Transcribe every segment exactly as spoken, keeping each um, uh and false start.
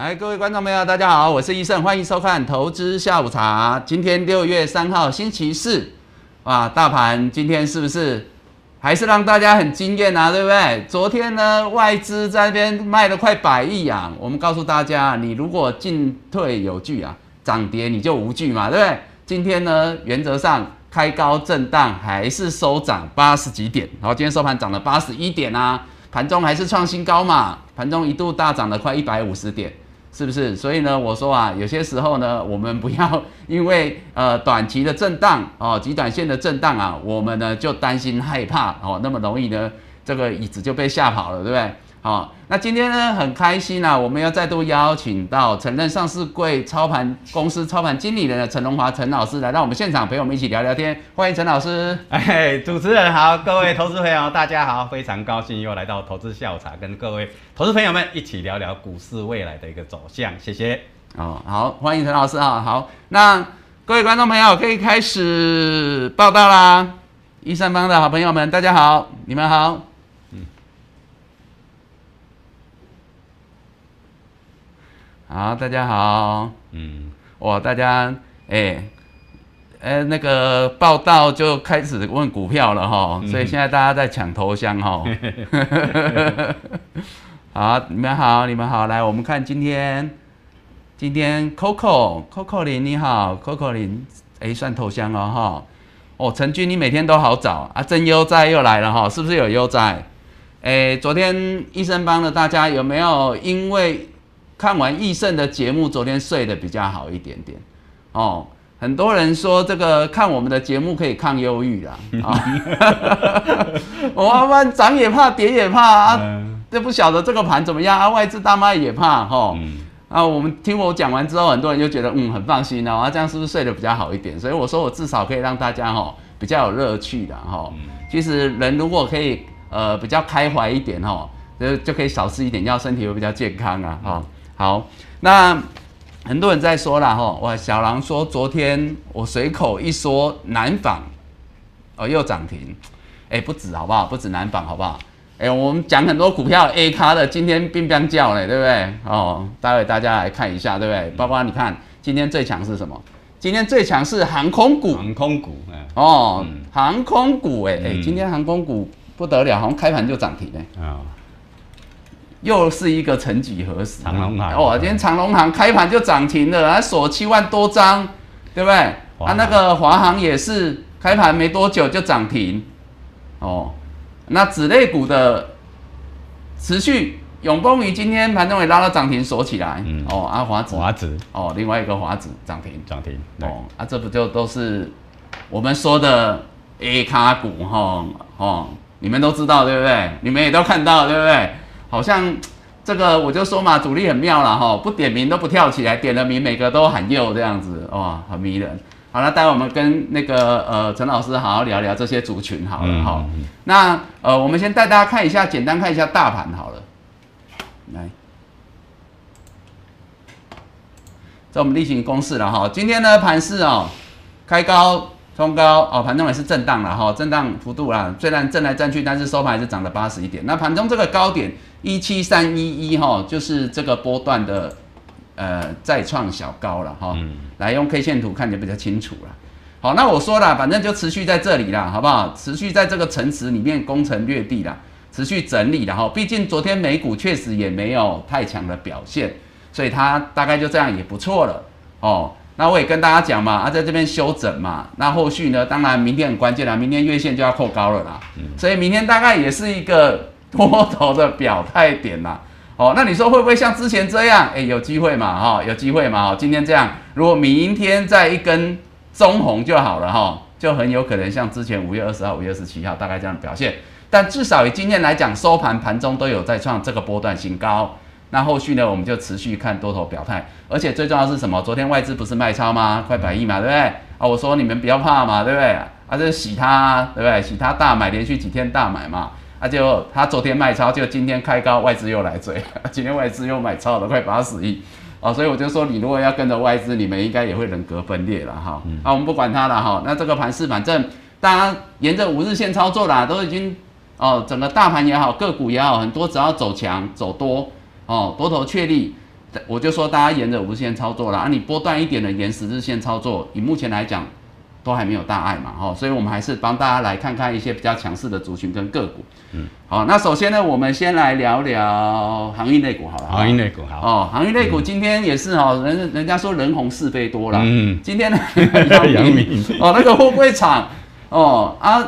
哎，各位观众朋友，大家好，我是一胜，欢迎收看《投资下午茶》。今天六月三号，星期四，哇，大盘今天是不是还是让大家很惊艳啊？对不对？昨天呢，外资在那边卖了快百亿啊。我们告诉大家，你如果进退有据啊，涨跌你就无惧嘛，对不对？今天呢，原则上开高震荡，还是收涨八十几点，然后今天收盘涨了八十一点啊，盘中还是创新高嘛，盘中一度大涨了快一百五十点。 是不是？所以呢，我说啊，有些时候呢，我们不要因为呃短期的震荡哦，极短线的震荡啊，我们呢就担心害怕哦，那么容易呢，这个椅子就被吓跑了，对不对？好、哦，那今天呢很开心啊，我们要再度邀请到曾任上市柜操盘公司操盘经理人的陈荣华陈老师来到我们现场，陪我们一起聊聊天。欢迎陈老师。哎，主持人好，各位投资朋友大家好，非常高兴又来到投资下午茶，跟各位投资朋友们一起聊聊股市未来的一个走向。谢谢。哦，好，欢迎陈老师啊。好，那各位观众朋友可以开始报道啦。一胜帮的好朋友们，大家好，你们好。 好，大家好。嗯，哇，大家，哎、欸，那个报道就开始问股票了哈，嗯、所以现在大家在抢头香哈。好，你们好，你们好，来，我们看今天，今天 Coco Coco 林你好 ，Coco 林，哎、欸，算头香哦哈。哦，陈君你每天都好早啊，真悠哉又来了哈，是不是有悠哉？哎、欸，昨天一胜帮的大家有没有因为？ 看完易胜的节目，昨天睡得比较好一点点，哦，很多人说这个看我们的节目可以抗忧郁啦，啊，我们涨也怕，跌也怕啊，这不晓得这个盘怎么样啊，外资大卖也怕哈，哦嗯、啊，我们听我讲完之后，很多人就觉得嗯很放心啊，这样是不是睡得比较好一点？所以我说我至少可以让大家哈、哦、比较有乐趣的哈，哦嗯、其实人如果可以呃比较开怀一点哈、哦，就就可以少吃一点药，身体会比较健康啊，哈、哦。 好，那很多人在说啦吼，哇，小狼说昨天我随口一说南纺，哦又涨停，哎、欸、不止好不好？不止南纺好不好？哎、欸，我们讲很多股票 A 咖的，今天乒乓叫嘞，对不对？哦，待会大家来看一下，对不对？包括你看今天最强是什么？今天最强是航空股，航空股，哎、哦，嗯、航空股、欸，哎、欸、今天航空股不得了，好像开盘就涨停嘞、欸。哦 又是一个曾几何时，长荣航哦，今天长荣航开盘就涨停了，它锁七万多张，对不对？啊，那个华航也是开盘没多久就涨停，哦，那子类股的持续，永丰余今天盘中也拉到涨停锁起来，嗯、哦，啊华子，华子，哦，另外一个华子涨停，涨停，哦，啊，这不就都是我们说的 A 咖股哈，哦，哦，你们都知道对不对？你们也都看到对不对？ 好像这个我就说嘛，主力很妙啦哈，不点名都不跳起来，点了名每个都喊右这样子，哇，很迷人。好了，待会我们跟那个呃陈老师好好聊聊这些族群好了哈。嗯嗯嗯那呃，我们先带大家看一下，简单看一下大盘好了。来，这我们例行公事了哈。今天呢盘势哦，开高冲高哦，盘中也是震荡了哈，震荡幅度啦，虽然震来震去，但是收盘还是涨了八十一点。那盘中这个高点。 一七三一一哈，就是这个波段的，呃，再创小高了哈。嗯、来用 K 线图看得比较清楚了。好，那我说了，反正就持续在这里啦，好不好？持续在这个城池里面攻城略地啦，持续整理啦哈。毕竟昨天美股确实也没有太强的表现，所以它大概就这样也不错了哦。那我也跟大家讲嘛，啊，在这边休整嘛。那后续呢，当然明天很关键啦，明天月线就要扣高了啦，嗯、所以明天大概也是一个。 多头的表态点啦、啊，哦，那你说会不会像之前这样？哎、欸，有机会嘛，哈、哦，有机会嘛，哦，今天这样，如果明天再一根中红就好了，哈、哦，就很有可能像之前五月二十号、五月二十七号大概这样的表现。但至少以今天来讲，收盘盘中都有在创这个波段新高。那后续呢，我们就持续看多头表态。而且最重要的是什么？昨天外资不是卖超吗？快百亿嘛，对不对？啊，我说你们不要怕嘛，对不对？啊，这洗它，对不对？洗它大买，连续几天大买嘛。 啊，就他昨天卖超，就今天开高，外资又来追，今天外资又买超了，快八十亿哦，所以我就说，你如果要跟着外资，你们应该也会人格分裂了哈。嗯、啊，我们不管它了哈。那这个盘势，反正大家沿着五日线操作啦，都已经哦，整个大盘也好，个股也好，很多只要走强、走多哦，多头确立，我就说大家沿着五日线操作啦，啊，你波段一点的沿十日线操作，以目前来讲都还没有大碍嘛，哈、哦，所以我们还是帮大家来看看一些比较强势的族群跟个股。嗯，好，那首先呢，我们先来聊聊航运类股好了。航运类股好。哦，航运类股今天也是哈、哦，人人家说人红是非多啦。嗯。今天呢，阳明哦，那个货柜厂哦啊，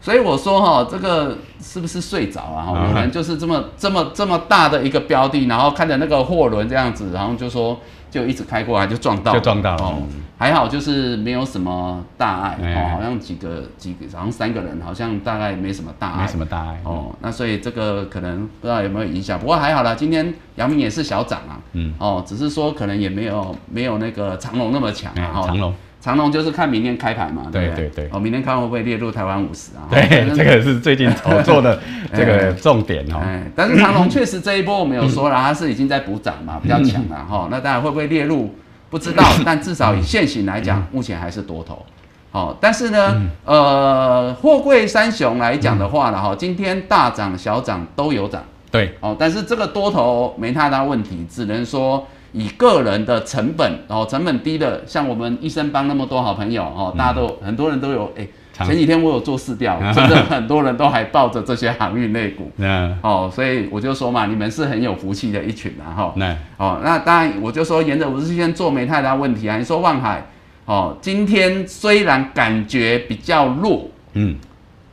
所以我说哈、哦，这个。 是不是睡着啊？有人就是这么这么这么大的一个标的，然后看着那个货轮这样子，然后就说就一直开过来就撞到，就撞到了。哦、还好就是没有什么大碍、欸哦、好像几个几个，好像三个人，好像大概没什么大碍，没什么大碍哦。嗯、那所以这个可能不知道有没有影响，不过还好啦，今天阳明也是小涨啊，嗯哦，只是说可能也没有没有那个长荣那么强啊，欸、长荣。 长荣就是看明天开盘嘛，对对对，哦，明天看会不会列入台湾五十啊？对，这个是最近炒作的这个重点哦。但是长荣确实这一波我们有说了，它是已经在补涨嘛，比较强了哈。那当然会不会列入不知道，但至少以现行来讲，目前还是多头。好，但是呢，呃，货柜三雄来讲的话了哈，今天大涨小涨都有涨，对，哦，但是这个多头没太大问题，只能说。 以个人的成本，哦，成本低的，像我们益生帮那么多好朋友，哦，大家都、嗯、很多人都有，哎、欸，前几天我有做市调，真的很多人都还抱着这些航运类股，嗯、哦，所以我就说嘛，你们是很有福气的一群啊，哈、哦，嗯、哦，那当然我就说沿着五日线做没太大问题啊，你说万海，哦，今天虽然感觉比较弱，嗯，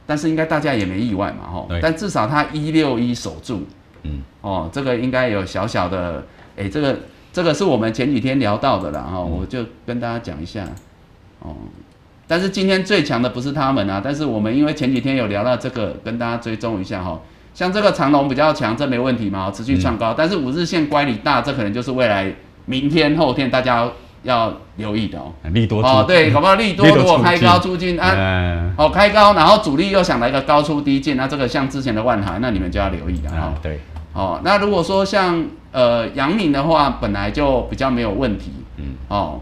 但是应该大家也没意外嘛，哈、哦，但至少它一六一守住，嗯，哦，这个应该有小小的，哎、欸，这个。 这个是我们前几天聊到的啦，哈、哦，嗯、我就跟大家讲一下，哦，但是今天最强的不是他们啊，但是我们因为前几天有聊到这个，跟大家追踪一下哈、哦，像这个长龙比较强，这没问题嘛，持续创高，嗯、但是五日线乖离大，这可能就是未来明天后天大家要留意的哦，利多哦，对，搞不好利多如果开高出尽啊，嗯、哦开高，然后主力又想来个高出低进，那这个像之前的万海，那你们就要留意了哈、哦啊，对。 哦，那如果说像呃阳明的话，本来就比较没有问题，嗯，哦，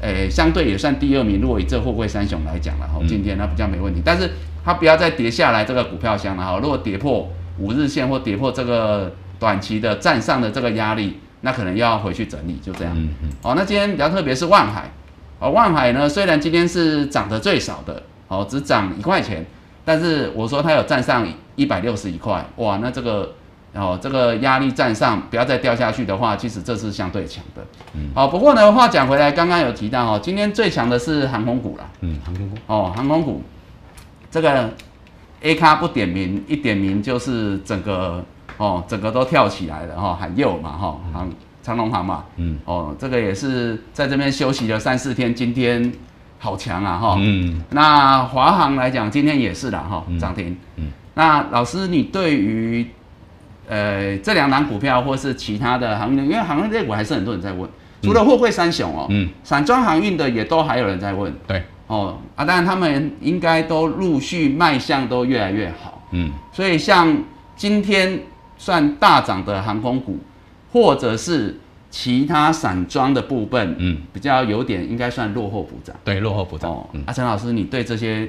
诶、欸，相对也算第二名。如果以这货柜三雄来讲了，哦，今天它比较没问题，但是它不要再跌下来这个股票箱了哈、哦。如果跌破五日线或跌破这个短期的站上的这个压力，那可能要回去整理，就这样。嗯嗯、哦，那今天比较特别是万海，哦，万海呢虽然今天是涨得最少的，哦，只涨一块钱，但是我说它有站上一百六十一块，哇，那这个。 哦，这个压力站上，不要再掉下去的话，其实这是相对强的。嗯，好、哦，不过呢，话讲回来，刚刚有提到哦，今天最强的是航空股啦。嗯，航空股。哦，航空股，这个 A 咖不点名，一点名就是整个哦，整个都跳起来了哦，喊又嘛哈、哦，航长龙航嘛。嗯。哦，这个也是在这边休息了三四天，今天好强啊哈。哦、嗯。那华航来讲，今天也是啦哈，涨、哦、停、嗯。嗯。那老师，你对于 呃，这两档股票或是其他的航运，因为航运类股还是很多人在问，除了货柜三雄哦，嗯，散装航运的也都还有人在问，对，哦啊，当然他们应该都陆续卖相都越来越好，嗯，所以像今天算大涨的航空股，或者是其他散装的部分，嗯，比较有点应该算落后补涨，对，落后补涨。哦，嗯、啊，陈老师，你对这些？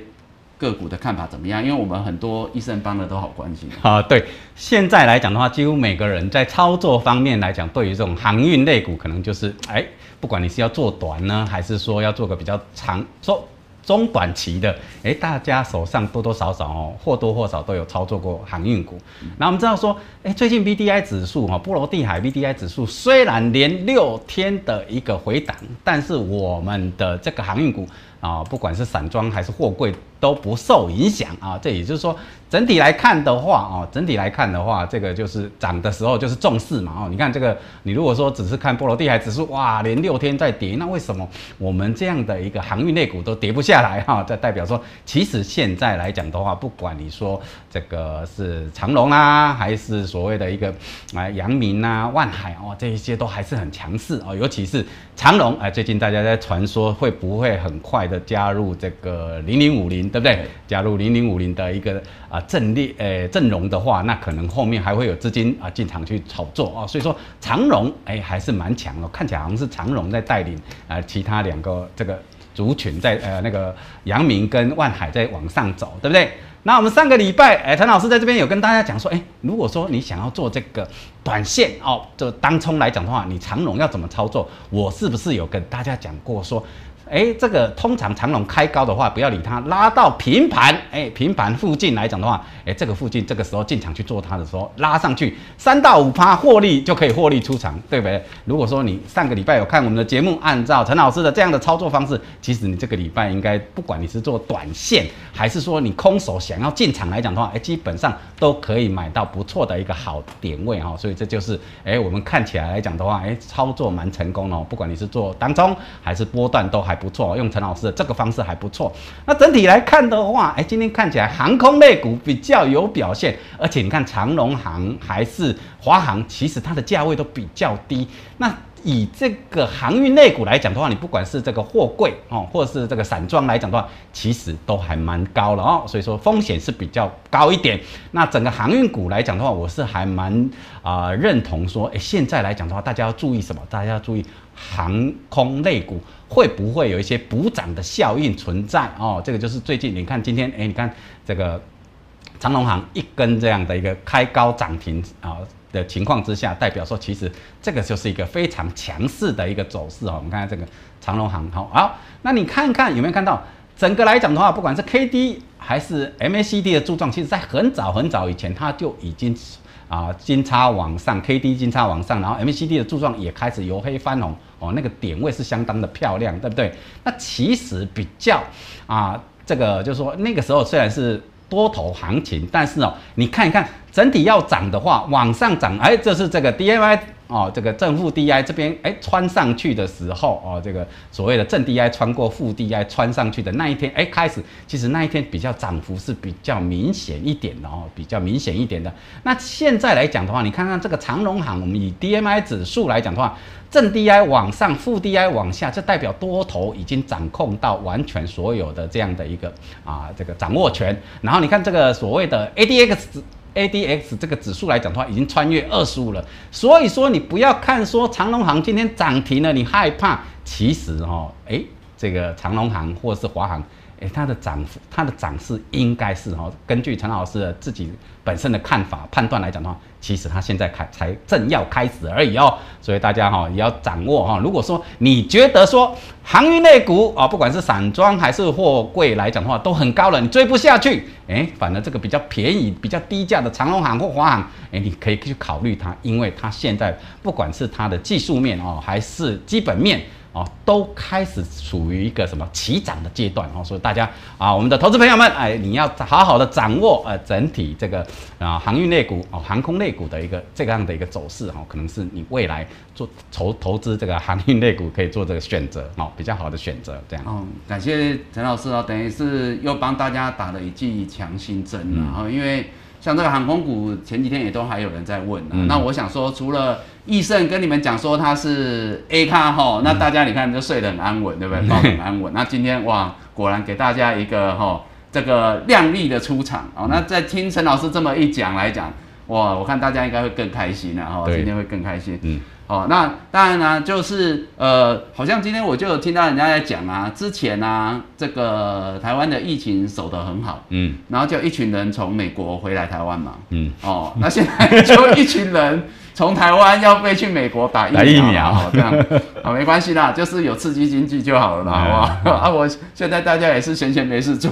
个股的看法怎么样？因为我们很多益生帮的都好关心啊。对，现在来讲的话，几乎每个人在操作方面来讲，对于这种航运类股，可能就是哎，不管你是要做短呢，还是说要做个比较长、做中短期的，哎，大家手上多多少少哦，或多或少都有操作过航运股。那、嗯、我们知道说，哎，最近 B D I 指数哈、哦，波罗的海 B D I 指数虽然连六天的一个回档，但是我们的这个航运股。 啊、哦，不管是散装还是货柜都不受影响啊。这也就是说，整体来看的话，哦，整体来看的话，这个就是涨的时候就是重视嘛。哦，你看这个，你如果说只是看波罗的海指数，哇，连六天在跌，那为什么我们这样的一个航运类股都跌不下来哈、哦？这代表说，其实现在来讲的话，不管你说这个是长荣啊，还是所谓的一个啊阳明啊、万海哦，这一些都还是很强势哦。尤其是长荣，哎、呃，最近大家在传说会不会很快的。 加入这个零零五零，对不对？对加入零零五零的一个啊阵列诶阵容的话，那可能后面还会有资金啊进场去炒作啊、哦，所以说长荣哎还是蛮强的，看起来好像是长荣在带领啊、呃、其他两个这个族群在呃那个阳明跟万海在往上走，对不对？那我们上个礼拜，哎、欸，谭老师在这边有跟大家讲说，哎、欸，如果说你想要做这个短线哦，就当冲来讲的话，你长荣要怎么操作？我是不是有跟大家讲过说，哎、欸，这个通常长荣开高的话，不要理它，拉到平盘，哎、欸，平盘附近来讲的话，哎、欸，这个附近这个时候进场去做它的时候，拉上去三到五趴获利就可以获利出场，对不对？如果说你上个礼拜有看我们的节目，按照陈老师的这样的操作方式，其实你这个礼拜应该不管你是做短线，还是说你空手想要进场来讲的话，哎、欸，基本上都可以买到不错的一个好点位哈、哦，所以这就是哎、欸、我们看起来来讲的话，哎、欸，操作蛮成功哦，不管你是做当冲还是波段都还。还不错，用陈老师的这个方式还不错。那整体来看的话，哎、欸，今天看起来航空类股比较有表现，而且你看长荣航还是华航，其实它的价位都比较低。那以这个航运类股来讲的话，你不管是这个货柜哦，或是这个散装来讲的话，其实都还蛮高了哦，所以说风险是比较高一点。那整个航运股来讲的话，我是还蛮啊、呃、认同说，哎、欸，现在来讲的话，大家要注意什么？大家要注意航空类股。会不会有一些补涨的效应存在哦？这个就是最近你看今天，哎，你看这个长荣航一根这样的一个开高涨停啊、哦、的情况之下，代表说其实这个就是一个非常强势的一个走势哦。我们看看这个长荣航，好、哦，好，那你看看有没有看到整个来讲的话，不管是 K D 还是 M A C D 的柱状，其实在很早很早以前它就已经。啊，金叉往上 ，K D 金叉往上，然后 M A C D 的柱状也开始由黑翻红哦，那个点位是相当的漂亮，对不对？那其实比较啊，这个就是说那个时候虽然是多头行情，但是哦，你看一看整体要涨的话，往上涨，哎，这是这个 D M I 哦，这个正负 D I 这边哎穿上去的时候哦，这个所谓的正 D I 穿过负 D I 穿上去的那一天，哎，开始其实那一天比较涨幅是比较明显一点的哦，比较明显一点的。那现在来讲的话，你看看这个长荣航，我们以 D M I 指数来讲的话，正 D I 往上，负 D I 往下，这代表多头已经掌控到完全所有的这样的一个啊这个掌握权。然后你看这个所谓的 A D X。A D X 这个指数来讲的话，已经穿越二十五了，所以说你不要看说长荣航今天涨停了，你害怕，其实哦，哎，这个长荣航或是华航，哎，它的涨幅，它的涨势应该是哦，根据陈老师的自己本身的看法判断来讲的话，其实它现在开才正要开始而已哦，所以大家哈、哦、也要掌握哈、哦，如果说你觉得说航运类股啊、哦，不管是散装还是货柜来讲的话，都很高了，你追不下去。哎，反而这个比较便宜、比较低价的长荣航或华航，哎，你可以去考虑它，因为它现在不管是它的技术面哦，还是基本面哦，都开始处于一个什么起涨的阶段哦，所以大家啊，我们的投资朋友们，哎，你要好好的掌握呃整体这个啊航运类股哦、航空类股的一个这样的一个走势哦，可能是你未来做投投资这个航运类股可以做这个选择哦，比较好的选择这样。哦，感谢陈老师哦，等于是又帮大家打了一剂。强心针啊，嗯、因为像这个航空股前几天也都还有人在问、啊嗯、那我想说，除了益盛跟你们讲说它是 A 咖吼，那大家你看就睡得很安稳，对不对？很安稳。那今天哇，果然给大家一个吼这个亮丽的出场哦。那在听陈老师这么一讲来讲，哇，我看大家应该会更开心啊，吼，今天会更开心。嗯，哦，那当然啦、啊，就是呃，好像今天我就有听到人家在讲啊，之前啊，这个台湾的疫情守得很好，嗯，然后就一群人从美国回来台湾嘛，嗯，哦，那现在就一群人从台湾要飞去美国打疫苗，打疫苗，哦、这样啊、哦，没关系啦，就是有刺激经济就好了啦，好不好？啊，我现在大家也是闲闲没事做，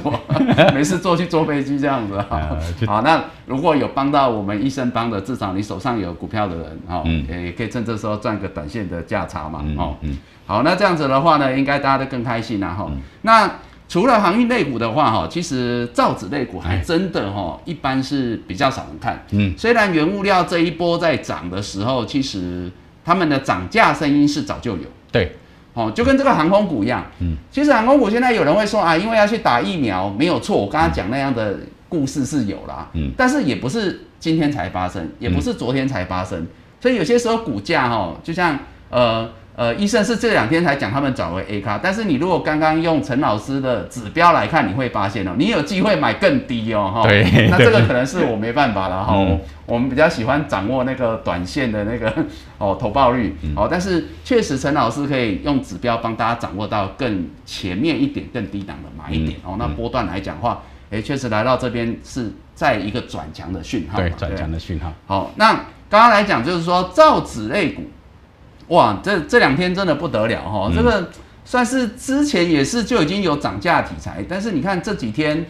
没事做去坐飞机这样子，好、哦嗯，好，那如果有帮到我们益盛帮的，至少你手上有股票的人，哦，嗯、也可以趁这。说赚个短线的价差嘛，嗯嗯、哦，好，那这样子的话呢，应该大家都更开心啦、啊、哈、嗯。那除了航运类股的话，哈，其实造纸类股还真的哈，一般是比较少人看。嗯，虽然原物料这一波在涨的时候，其实他们的涨价声音是早就有。对，哦，就跟这个航空股一样。嗯，其实航空股现在有人会说啊，因为要去打疫苗，没有错，我刚刚讲那样的故事是有啦。嗯，但是也不是今天才发生，也不是昨天才发生。嗯嗯所以有些时候股价哈、哦，就像呃呃，医生是这两天才讲他们转为 A 咖，但是你如果刚刚用陈老师的指标来看，你会发现哦，你有机会买更低哦哈。对。那这个可能是我没办法了哈、哦，我们比较喜欢掌握那个短线的那个哦投报率、嗯、哦，但是确实陈老师可以用指标帮大家掌握到更前面一点、更低档的买一点、嗯、哦。那波段来讲的话。哎，确实来到这边是在一个转强的讯号。对，转强的讯号。好，那刚刚来讲就是说造纸类股，哇，这这两天真的不得了哈、哦，嗯、这个算是之前也是就已经有涨价题材，但是你看这几天。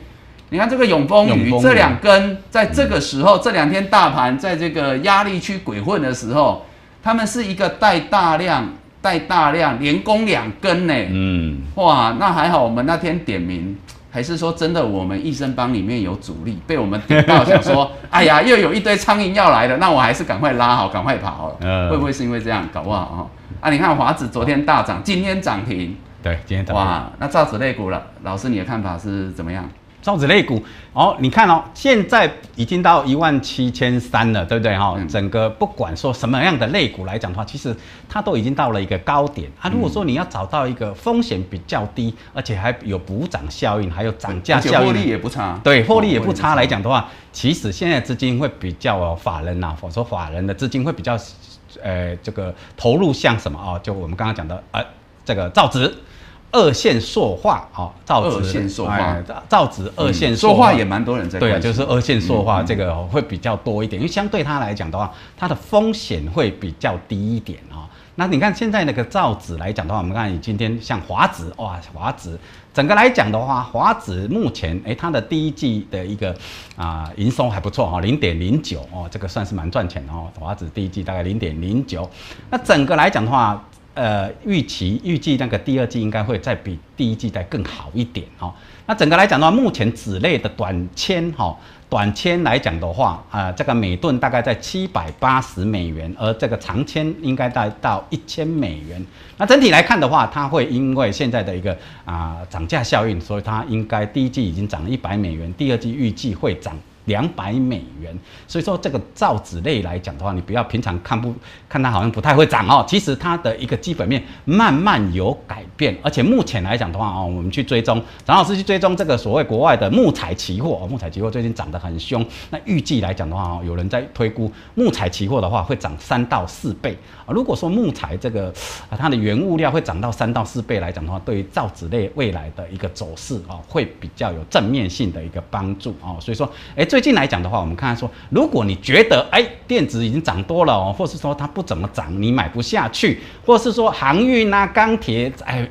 你看这个永丰鱼这两根，在这个时候、嗯、这两天大盘在这个压力区鬼混的时候，他们是一个带大量带大量连攻两根呢。嗯，哇，那还好我们那天点名，还是说真的我们益生帮里面有主力被我们点到，想说，哎呀，又有一堆苍蝇要来了，那我还是赶快拉好，赶快跑了。嗯、会不会是因为这样搞不好啊、哦？啊，你看华子昨天大涨，今天涨停。对，今天涨停。哇，那造纸类股了，老师你的看法是怎么样？ 造纸类股哦，你看哦，现在已经到一万七千三了，对不对哈、哦？嗯、整个不管说什么样的类股来讲的话，其实它都已经到了一个高点啊。如果说你要找到一个风险比较低，而且还有补涨效应，还有涨价效应，获利也不差。对，获利也不差来讲的话，其实现在资金会比较、哦、法人呐、啊，或者说法人的资金会比较，呃，这个投入像什么啊、哦？就我们刚刚讲的呃，这个造纸。 二线塑化，好、哦，造纸，二线塑化，哎、造纸二线塑化、嗯、也蛮多人在对，就是二线塑化这个会比较多一点，嗯、因为相对它来讲的话，它的风险会比较低一点啊、哦。那你看现在那个造纸来讲的话，我们看你今天像华纸，哇，华纸整个来讲的话，华纸目前哎它的第一季的一个啊、呃、营收还不错哈，零点零九哦，这个算是蛮赚钱的哦。华纸第一季大概零点零九，那整个来讲的话。 呃，预期预计那个第二季应该会再比第一季再更好一点哈、哦。那整个来讲的话，目前纸类的短签哈、哦，短签来讲的话，啊、呃，这个每吨大概在七百八十美元，而这个长签应该到到一千美元。那整体来看的话，它会因为现在的一个啊、呃、涨价效应，所以它应该第一季已经涨了一百美元，第二季预计会涨。 两百美元，所以说这个造纸类来讲的话，你不要平常看不看它好像不太会涨哦，其实它的一个基本面慢慢有改变，而且目前来讲的话哦，我们去追踪，张老师去追踪这个所谓国外的木材期货哦，木材期货最近涨得很凶，那预计来讲的话哦，有人在推估木材期货的话会涨三到四倍啊、哦，如果说木材这个啊它的原物料会涨到三到四倍来讲的话，对于造纸类未来的一个走势哦，会比较有正面性的一个帮助哦，所以说哎。 最近来讲的话，我们看看说，如果你觉得哎电子已经涨多了哦，或是说它不怎么涨，你买不下去，或是说航运啊、钢铁，哎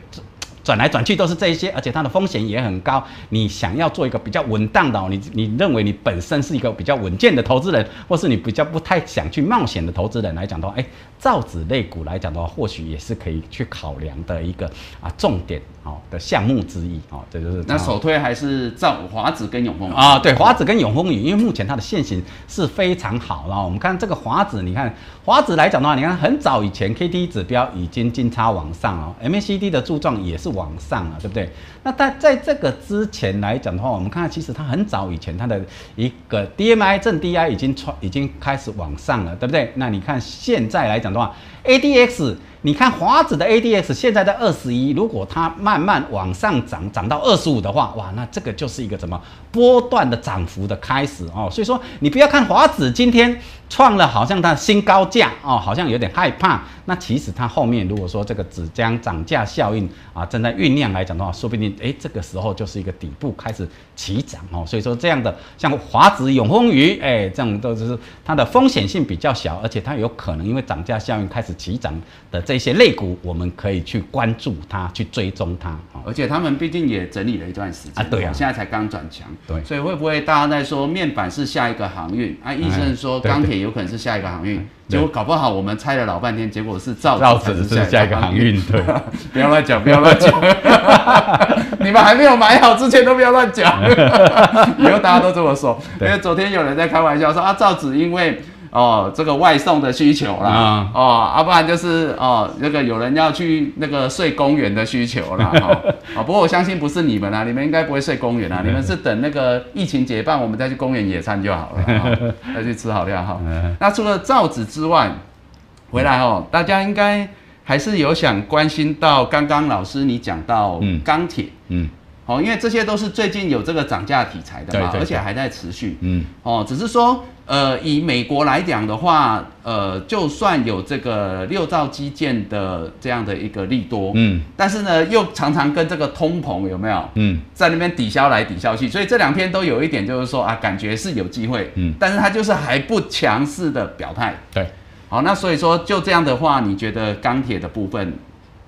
转来转去都是这一些，而且它的风险也很高。你想要做一个比较稳当的哦，你你认为你本身是一个比较稳健的投资人，或是你比较不太想去冒险的投资人来讲的话，哎，造纸类股来讲的话，或许也是可以去考量的一个啊重点。 好的项目之一，哦，这就是那首推还是造华子跟永丰啊，对，华子跟永丰鱼，因为目前它的现形是非常好了。我们看这个华子，你看华子来讲的话，你看很早以前 K D 指标已经金叉往上了 ，M A C D 的柱状也是往上了，对不对？那在在这个之前来讲的话，我们看其实它很早以前它的一个 D M I 正 D I 已经已经开始往上了，对不对？那你看现在来讲的话 ，A D X。 你看华子的 A D X 现在在二十一，如果它慢慢往上涨，涨到二十五的话，哇，那这个就是一个什么波段的涨幅的开始哦。所以说，你不要看华子今天创了好像它新高价哦，好像有点害怕。那其实它后面如果说这个纸浆涨价效应啊正在酝酿来讲的话，说不定哎这个时候就是一个底部开始起涨哦。所以说这样的像华子、永丰鱼，哎，这种都是它的风险性比较小，而且它有可能因为涨价效应开始起涨的。 这些类股我们可以去关注它，去追踪它，而且他们毕竟也整理了一段时间啊，对啊，现在才刚转强，对，所以会不会大家在说面板是下一个航运啊？医生说钢铁有可能是下一个航运，结果搞不好我们猜了老半天，结果是造造纸是下一个航运，对，不要乱讲，不要乱讲，你们还没有买好之前都不要乱讲，以后大家都这么说，因为昨天有人在开玩笑说啊，造纸因为。 哦，这个外送的需求啦，嗯、哦，要、啊、不然就是哦，那个有人要去那个睡公园的需求啦，哦，哦，不过我相信不是你们啦，你们应该不会睡公园啦，你们是等那个疫情解放，我们再去公园野餐就好了，哦、再去吃好料哈。哦嗯、那除了造纸之外，回来哦，大家应该还是有想关心到刚刚老师你讲到钢铁，嗯。嗯哦，因为这些都是最近有这个涨价题材的嘛，对对对而且还在持续。嗯，哦，只是说，呃，以美国来讲的话，呃，就算有这个六兆基建的这样的一个利多，嗯，但是呢，又常常跟这个通膨有没有，嗯，在那边抵消来抵消去，所以这两天都有一点就是说啊，感觉是有机会，嗯，但是它就是还不强势的表态。对，好，那所以说就这样的话，你觉得钢铁的部分？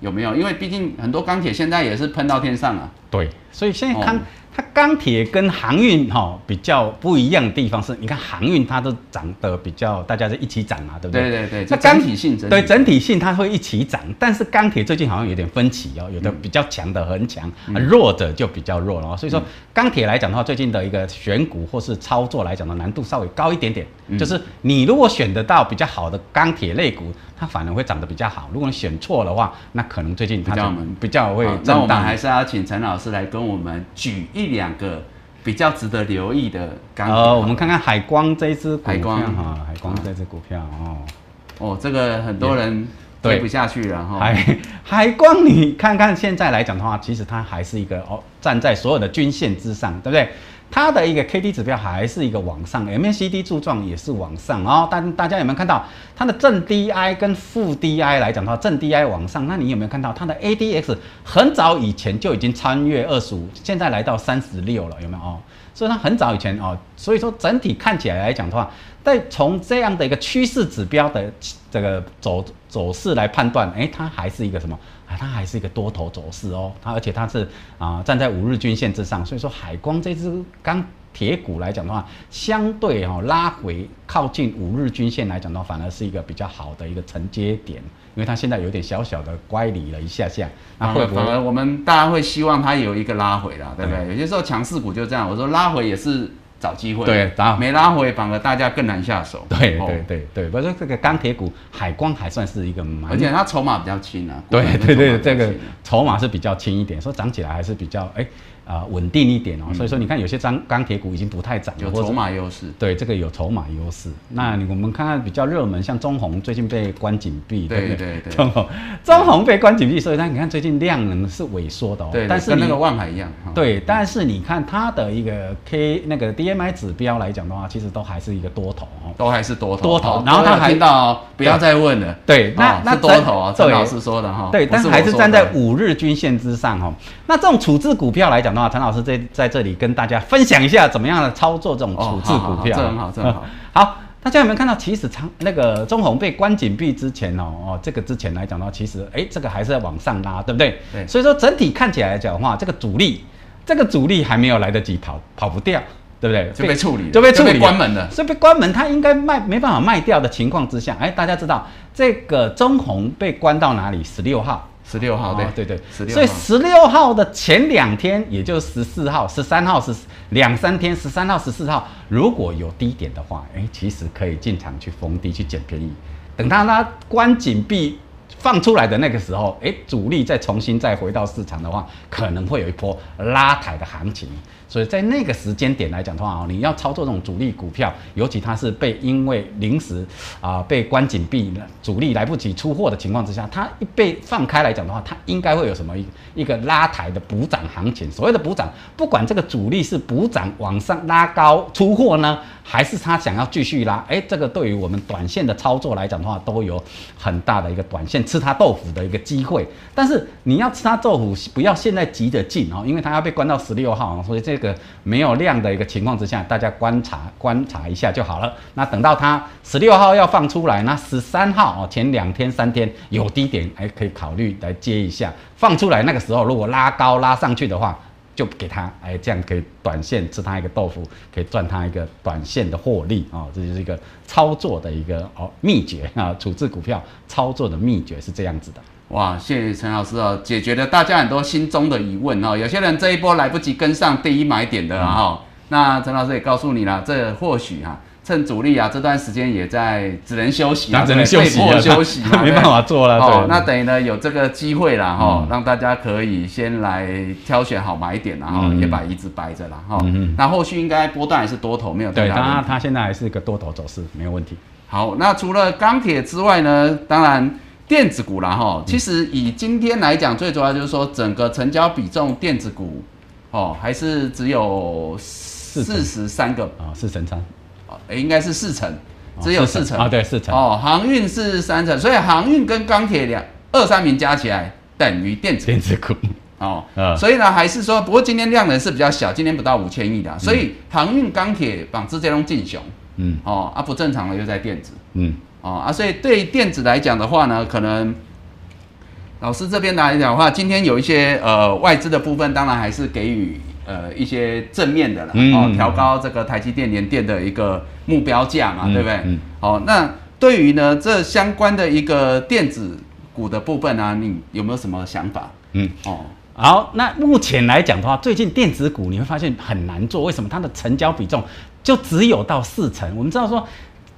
有没有？因为毕竟很多钢铁现在也是喷到天上啊。对，所以现在看、哦、它钢铁跟航运哈、哦、比较不一样的地方是，你看航运它都涨得比较，大家是一起涨嘛，对不对？对对对。那钢体性整体对整体性它会一起涨，但是钢铁最近好像有点分歧哦，有的比较强的很强、嗯啊，弱的就比较弱了、哦。所以说钢铁来讲的话，最近的一个选股或是操作来讲的难度稍微高一点点，嗯、就是你如果选得到比较好的钢铁类股。它反而会涨得比较好。如果你选错的话，那可能最近它就比较会震荡。那我们还是要请陈老师来跟我们举一两个比较值得留意的钢铁。呃，我们看看海光这一支股票，海光哈，海光这支股票哦，哦，这个很多人推不下去了哈。海海光，你看看现在来讲的话，其实它还是一个哦，站在所有的均线之上，对不对？它的一个 K D 指标还是一个往上 ，M A C D 柱状也是往上哦。但大家有没有看到它的正 D I 跟负 D I 来讲的话，正 D I 往上，那你有没有看到它的 A D X 很早以前就已经穿越二十五，现在来到三十六了，有没有哦？所以它很早以前哦，所以说整体看起来来讲的话，在从这样的一个趋势指标的这个走走势来判断，哎，它还是一个什么？它还是一个多头走势哦，它而且它是啊、呃、站在五日均线之上，所以说海光这只钢铁股来讲的话，相对哈、哦、拉回靠近五日均线来讲的话，反而是一个比较好的一个承接点，因为它现在有点小小的乖离了一下下，那会不会反而我们大家会希望它有一个拉回啦，对不对？嗯、有些时候强势股就这样，我说拉回也是。找机会，对，没拉回反而大家更难下手。对对对对，不过这个钢铁股海光还算是一个蛮，而且它筹码比较轻啊。对对对，这个筹码是比较轻一点，所以涨起来还是比较哎啊稳定一点哦。嗯、所以说你看有些钢钢铁股已经不太涨了，有筹码优势。对，这个有筹码优势。那我们看看比较热门，像中鸿最近被关紧闭，对对对，中鸿中鸿被关紧闭，所以它你看最近量能是萎缩的哦。对，但是跟那个万海一样。对，嗯、但是你看它的一个 K 那个 D。M I 指标来讲的话，其实都还是一一个多头哦，都还是多头，多头。哦、然后他还听到、哦、不要再问了，对，哦、那那多头啊、哦，陈老师说的哈、哦，对，但是还是站在五日均线之上哦。那这种处置股票来讲的话，陈老师在在这里跟大家分享一下怎么样的操作这种处置股票，哦、好好好这很好，这很好。好，大家有没有看到？其实长那个中鸿被关紧闭之前哦，哦，这个之前来讲的话，其实哎，这个还是在往上拉，对不对？对。所以说整体看起来来讲的话，这个主力，这个主力还没有来得及跑，跑不掉。对不对？就被处理了，就被处理了，就被关门了。所以被关门，它应该卖没办法卖掉的情况之下，哎，大家知道这个中鸿被关到哪里？十六号，十六号，对、哦、对对，十六。所以十六号的前两天，也就是十四号、十三号、十两三天，十三号、十四号，如果有低点的话，哎，其实可以进场去逢低去捡便宜。等它它关紧闭。放出来的那个时候，哎，主力再重新再回到市场的话，可能会有一波拉抬的行情。所以在那个时间点来讲的话，你要操作这种主力股票，尤其它是被因为临时啊、呃、被关紧闭，主力来不及出货的情况之下，它一被放开来讲的话，它应该会有什么一一个拉抬的补涨行情。所谓的补涨，不管这个主力是补涨往上拉高出货呢，还是它想要继续拉，哎，这个对于我们短线的操作来讲的话，都有很大的一个短线。吃它豆腐的一个机会，但是你要吃它豆腐，不要现在急着进哦，因为它要被关到十六号，所以这个没有量的一个情况之下，大家观察观察一下就好了。那等到它十六号要放出来，那十三号哦，前两天三天有低点，还可以考虑来接一下。放出来那个时候，如果拉高拉上去的话，就给它哎，这样可以短线吃它一个豆腐，可以赚它一个短线的获利啊、哦，这就是一个操作的一个哦秘诀啊，处置股票操作的秘诀是这样子的。哇，谢谢陈老师哦，解决了大家很多心中的疑问哦。有些人这一波来不及跟上第一买点的哈、哦，嗯、那陈老师也告诉你了，这或许哈、啊。趁主力啊，这段时间也在只能休息啊，只能休息了，被迫休息嘛，没办法做了。哦，那等于呢有这个机会啦，哈、嗯，让大家可以先来挑选好买点啦，哈、嗯，也把一直摆着啦，哈、嗯。那后续应该波段还是多头，没有太大问题。对，它它现在还是一个多头走势，没有问题。好，那除了钢铁之外呢，当然电子股啦，哈，其实以今天来讲，最主要就是说整个成交比重电子股。哦，还是只有四十三个啊，四成仓，哎，应该是四成，只有四成啊，对，四成哦，航运是三成，所以航运跟钢铁两二三名加起来等于电子电子股。哦，嗯、所以呢，还是说，不过今天量能是比较小，今天不到五千亿的，所以航运、钢铁、纺织这种进熊，嗯，哦，啊不正常的又在电子，嗯，哦啊，所以对电子来讲的话呢，可能老师这边来讲的话，今天有一些呃外资的部分，当然还是给予呃一些正面的啦，嗯、哦，调高这个台积电、联电的一个目标价嘛，嗯、对不对？嗯，好、哦，那对于呢这相关的一个电子股的部分啊，你有没有什么想法？嗯，哦。好，那目前来讲的话，最近电子股你会发现很难做，为什么？它的成交比重就只有到四成。我们知道说，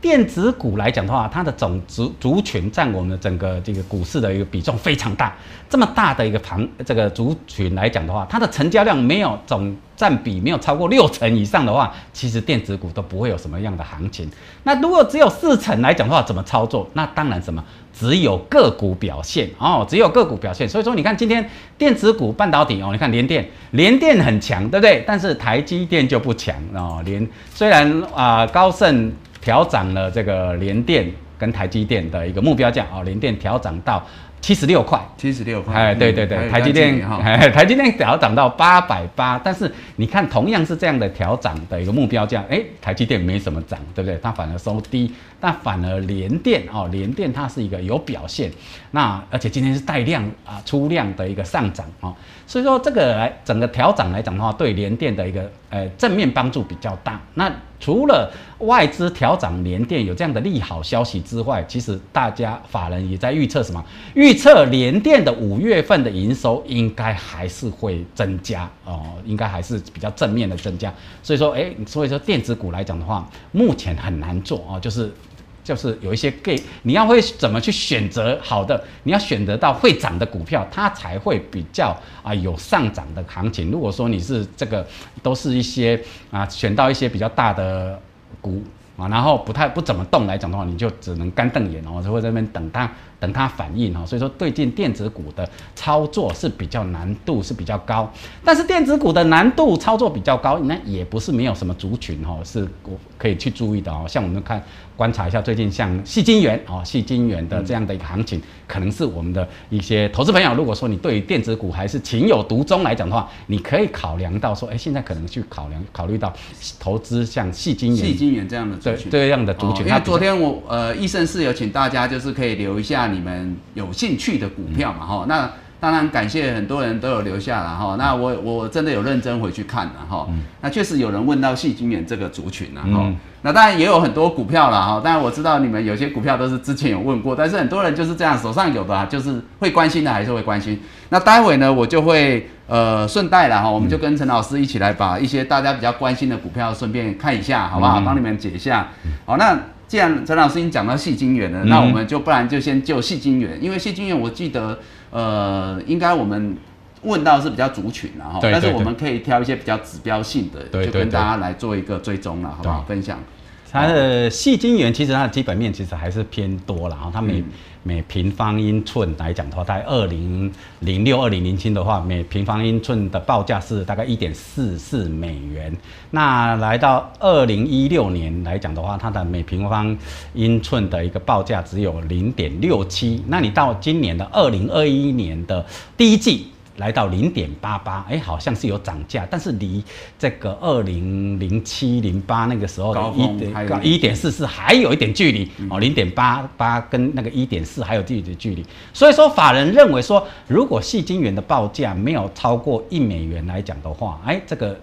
电子股来讲的话，它的总族族群占我们的整个这个股市的一个比重非常大。这么大的一个庞这个族群来讲的话，它的成交量没有总占比没有超过六成以上的话，其实电子股都不会有什么样的行情。那如果只有四成来讲的话，怎么操作？那当然什么？只有个股表现哦，只有个股表现，所以说你看今天电子股半导体哦，你看联电，联电很强，对不对？但是台积电就不强哦。联虽然啊、呃、高盛调涨了这个联电跟台积电的一个目标价哦，联电调涨到七十六块，七十六块，哎，对对对，嗯、台积电，哎，台积电调涨到八百八，但是你看同样是这样的调涨的一个目标价，哎、欸，台积电没什么涨，对不对？它反而收低。那反而联电哦，联电它是一个有表现，那而且今天是带量啊出量的一个上涨哦，所以说这个来整个调涨来讲的话，对联电的一个呃正面帮助比较大。那除了外资调涨联电有这样的利好消息之外，其实大家法人也在预测什么？预测联电的五月份的营收应该还是会增加哦，应该还是比较正面的增加。所以说，哎、欸，所以说电子股来讲的话，目前很难做哦，就是。就是有一些 gay， 你要会怎么去选择好的，你要选择到会涨的股票，它才会比较啊、呃、有上涨的行情。如果说你是这个都是一些啊选到一些比较大的股啊，然后不太不怎么动来讲的话，你就只能干瞪眼哦，就会在那边等它等它反应哦。所以说对近电子股的操作是比较难度是比较高，但是电子股的难度操作比较高，那也不是没有什么族群哦是可以去注意的哦。像我们看。观察一下最近像矽晶圆哦，矽晶圆的这样的一个行情，嗯、可能是我们的一些投资朋友，如果说你对于电子股还是情有独钟来讲的话，你可以考量到说，哎、欸，现在可能去考量考虑到投资像矽晶圆、矽晶圆这样的族群，这样的族群。哦、因为昨天我呃，易盛是有请大家就是可以留一下你们有兴趣的股票嘛，哈、嗯，那。当然，感谢很多人都有留下了哈。那我我真的有认真回去看了哈。嗯、那确实有人问到矽晶圆这个族群了哈。嗯、那当然也有很多股票了哈。当然我知道你们有些股票都是之前有问过，但是很多人就是这样，手上有的、啊、就是会关心的还是会关心。那待会呢，我就会呃顺带了哈，我们就跟陈老师一起来把一些大家比较关心的股票顺便看一下，好不好？帮你们解一下。好，那。既然陈老师已经讲到矽晶圆了，嗯、那我们就不然就先就矽晶圆，因为矽晶圆我记得，呃，应该我们问到是比较族群啦，哈，但是我们可以挑一些比较指标性的，對對對就跟大家来做一个追踪啦，好不好？分享。它的矽晶圆其实它的基本面其实还是偏多啦，然后它每、嗯、每平方英寸来讲的话，大概二零零六二零零七的话，每平方英寸的报价是大概一点四四美元。那来到二零一六年来讲的话，它的每平方英寸的一个报价只有零点六七。那你到今年的二零二一年的第一季。来到零点八八，哎，好像是有涨价，但是离这个二零零七零八那个时候的一点四四还有一点距离、嗯、哦，零点八八跟那个一点四还有一点距离，所以说法人认为说，如果矽晶圆的报价没有超过一美元来讲的话，哎，这个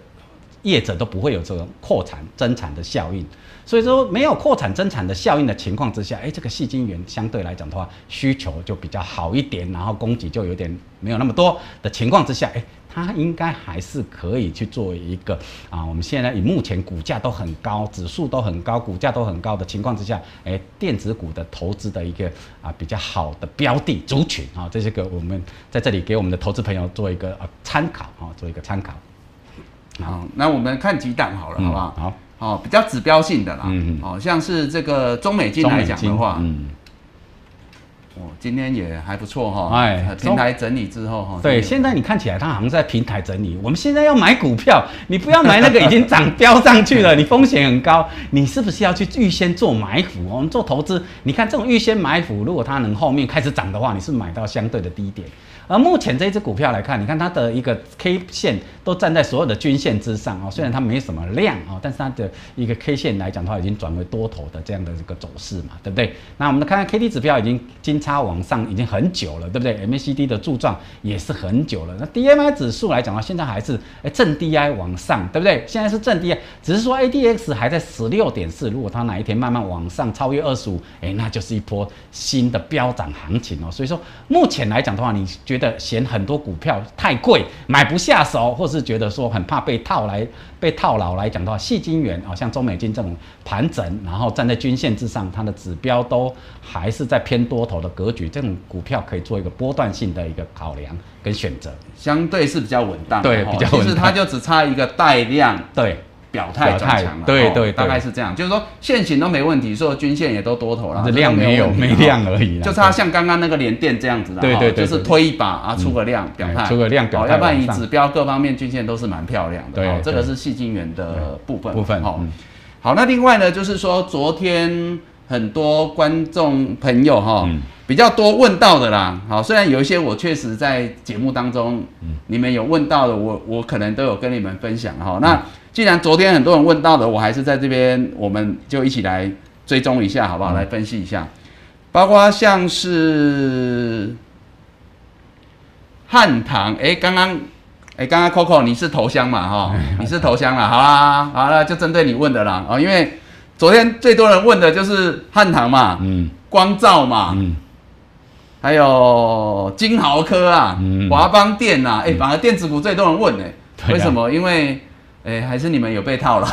业者都不会有这种扩产增产的效应。所以说没有扩产增产的效应的情况之下，哎，这个矽晶圆相对来讲的话，需求就比较好一点，然后供给就有点没有那么多的情况之下，哎，它应该还是可以去做一个啊，我们现在以目前股价都很高，指数都很高，股价都很高的情况之下，哎，电子股的投资的一个啊比较好的标的族群啊，这些个我们在这里给我们的投资朋友做一个啊参考啊，做一个参考。好，那我们看几档好了，嗯、好不好？好。哦，比较指标性的啦，嗯、哦，像是这个中美金来讲的话，嗯、哦，今天也还不错哈。哎，平台整理之后哈。对，现在你看起来它好像在平台整理。我们现在要买股票，你不要买那个已经涨飙上去了，你风险很高。你是不是要去预先做埋伏？我们做投资，你看这种预先埋伏，如果它能后面开始涨的话，你是买到相对的低点。而目前这只股票来看，你看它的一个 K 线都站在所有的均线之上哦，虽然它没什么量哦，但是它的一个 K 线来讲，它已经转为多头的这样的一个走势嘛，对不对？那我们看看 K D 指标已经金叉往上已经很久了，对不对 ？M A C D 的柱状也是很久了。那 D M I 指数来讲的话，现在还是哎正 D I 往上，对不对？现在是正 D I， 只是说 A D X 还在 十六点四， 如果它哪一天慢慢往上超越 二十五， 哎，那就是一波新的飙涨行情哦。所以说目前来讲的话，你觉得嫌很多股票太贵，买不下手，或是觉得说很怕被套来被套牢来讲的话，矽晶圆啊，像中美金这种盘整，然后站在均线之上，它的指标都还是在偏多头的格局，这种股票可以做一个波段性的一个考量跟选择，相对是比较稳当，对，比较稳当，其实它就只差一个带量，对。表态转强了，对 对, 對、哦，大概是这样，就是说现行都没问题，说均线也都多头了，量没有没量而已，就差像刚刚那个联电这样子啦，对 对, 對, 對, 對，就是推一把啊，出个量、嗯、表态，出个量表态、哦，要不然以指标各方面均线都是蛮漂亮的，对，對哦、这个是矽晶圆的部分部分、哦嗯、好，那另外呢，就是说昨天很多观众朋友哈、哦嗯，比较多问到的啦，好，虽然有一些我确实在节目当中、嗯，你们有问到的，我我可能都有跟你们分享哈、哦，那。嗯既然昨天很多人问到的，我还是在这边，我们就一起来追踪一下，好不好？来分析一下，包括像是汉唐，哎、欸，刚刚，哎、欸，刚刚 Coco 你是头香嘛，哈，你是头香啦，好啦，好啦，就针对你问的啦，哦，因为昨天最多人问的就是汉唐嘛，嗯，光罩嘛，嗯。还有金豪科啊，嗯、华邦电啊，哎、欸，反而电子股最多人问、欸，哎、啊，为什么？因为哎、欸，还是你们有被套了，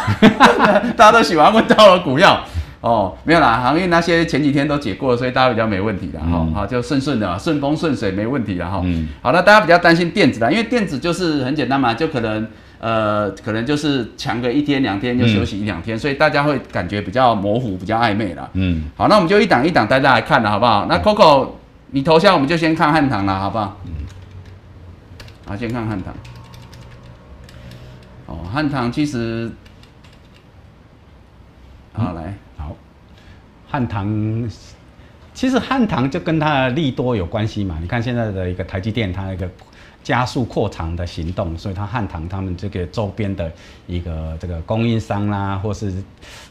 大家都喜欢问套了股票哦，没有啦，航运那些前几天都解过了，所以大家比较没问题啦，哈、嗯，好、哦、就顺顺的，顺风顺水没问题啦，哈、哦嗯，好，那大家比较担心电子啦，因为电子就是很简单嘛，就可能呃，可能就是强个一天两天就休息一两天、嗯，所以大家会感觉比较模糊，比较暧昧啦，嗯，好，那我们就一档一档带大家来看了，好不好？那 Coco 你头像我们就先看汉唐啦，好不好？嗯，好，先看汉唐。哦，汉唐其实，好、嗯、来，好，汉唐其实汉唐就跟它的利多有关系嘛。你看现在的一个台积电，它一个加速扩厂的行动，所以它汉唐他们这个周边的一个这个供应商啦，或是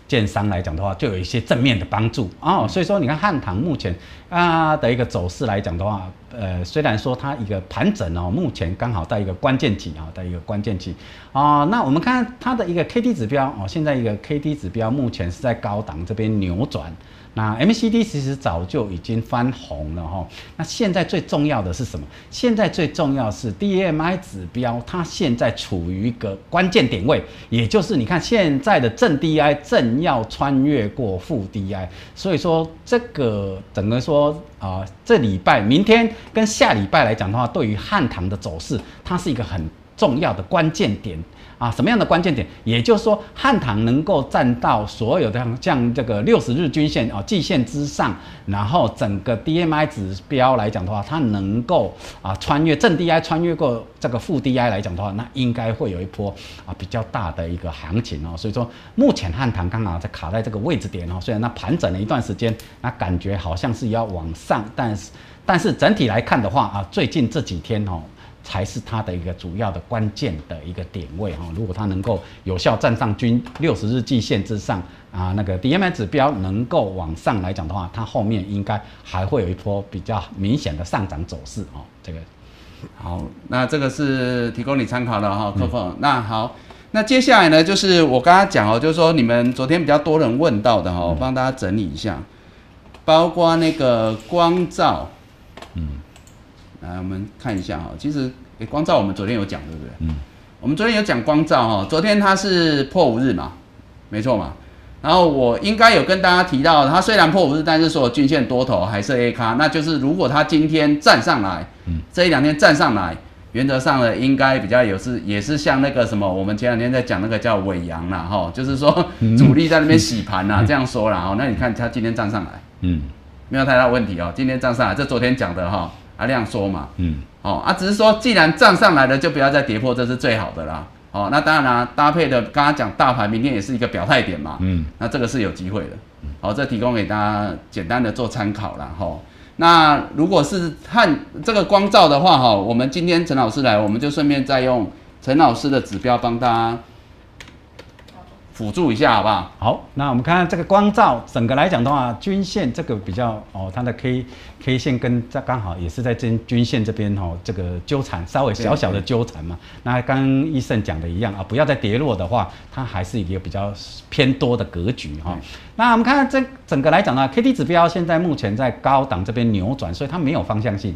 建商来讲的话，就有一些正面的帮助哦。所以说，你看汉唐目前啊的一个走势来讲的话。呃，虽然说它一个盘整哦，目前刚好在一个关键期啊，在一个关键期啊、呃，那我们看它的一个 K D 指标哦，现在一个 K D 指标目前是在高档这边扭转，那 M A C D 其实早就已经翻红了哈、哦，那现在最重要的是什么？现在最重要的是 D M I 指标，它现在处于一个关键点位，也就是你看现在的正 D I 正要穿越过负 D I， 所以说这个整个说啊、呃，这礼拜明天。跟下礼拜来讲的话，对于汉唐的走势，它是一个很重要的关键点啊。什么样的关键点？也就是说，汉唐能够站到所有的像这个六十日均线啊、季线之上，然后整个 D M I 指标来讲的话，它能够啊穿越正 D I 穿越过这个负 D I 来讲的话，那应该会有一波啊比较大的一个行情哦。所以说，目前汉唐刚好在卡在这个位置点哦，虽然它盘整了一段时间，那感觉好像是要往上，但是。但是整体来看的话啊，最近这几天哦，才是它的一个主要的关键的一个点位哈、哦。如果它能够有效站上均六十日季线之上啊，那个 D M I 指标能够往上来讲的话，它后面应该还会有一波比较明显的上涨走势哦。这个好，那这个是提供你参考了哈、哦，客户、嗯。那好，那接下来呢，就是我刚刚讲哦，就是说你们昨天比较多人问到的哈、哦，我帮大家整理一下，包括那个光罩。嗯，来我们看一下哈，其实、欸、光罩我们昨天有讲对不对？嗯，我们昨天有讲光罩哈，昨天它是破五日嘛，没错嘛。然后我应该有跟大家提到，它虽然破五日，但是所有均线多头还是 A 咖，那就是如果它今天站上来，嗯，这一两天站上来，原则上呢应该比较有是也是像那个什么，我们前两天在讲那个叫尾阳啦哈，就是说主力在那边洗盘啦、嗯，这样说啦哈。那你看它今天站上来，嗯。没有太大问题哦。今天涨上来，这昨天讲的哈、哦，阿亮说嘛，嗯，哦啊，只是说既然涨上来了，就不要再跌破，这是最好的啦。哦，那当然啦、啊，搭配的刚刚讲大盘，明天也是一个表态点嘛，嗯，那这个是有机会的。好、哦，这提供给大家简单的做参考啦。哈、哦。那如果是看这个光照的话，哈、哦，我们今天陈老师来，我们就顺便再用陈老师的指标帮大家辅助一下，好不好？好，那我们看看这个光照，整个来讲的话，均线这个比较哦，它的 K K 线跟这刚好也是在均均线这边哦，这个纠缠，稍微小小的纠缠嘛。那刚刚医生讲的一样啊，不要再跌落的话，它还是一个比较偏多的格局哈、哦。那我们看看这整个来讲呢 ，K D 指标现在目前在高档这边扭转，所以它没有方向性。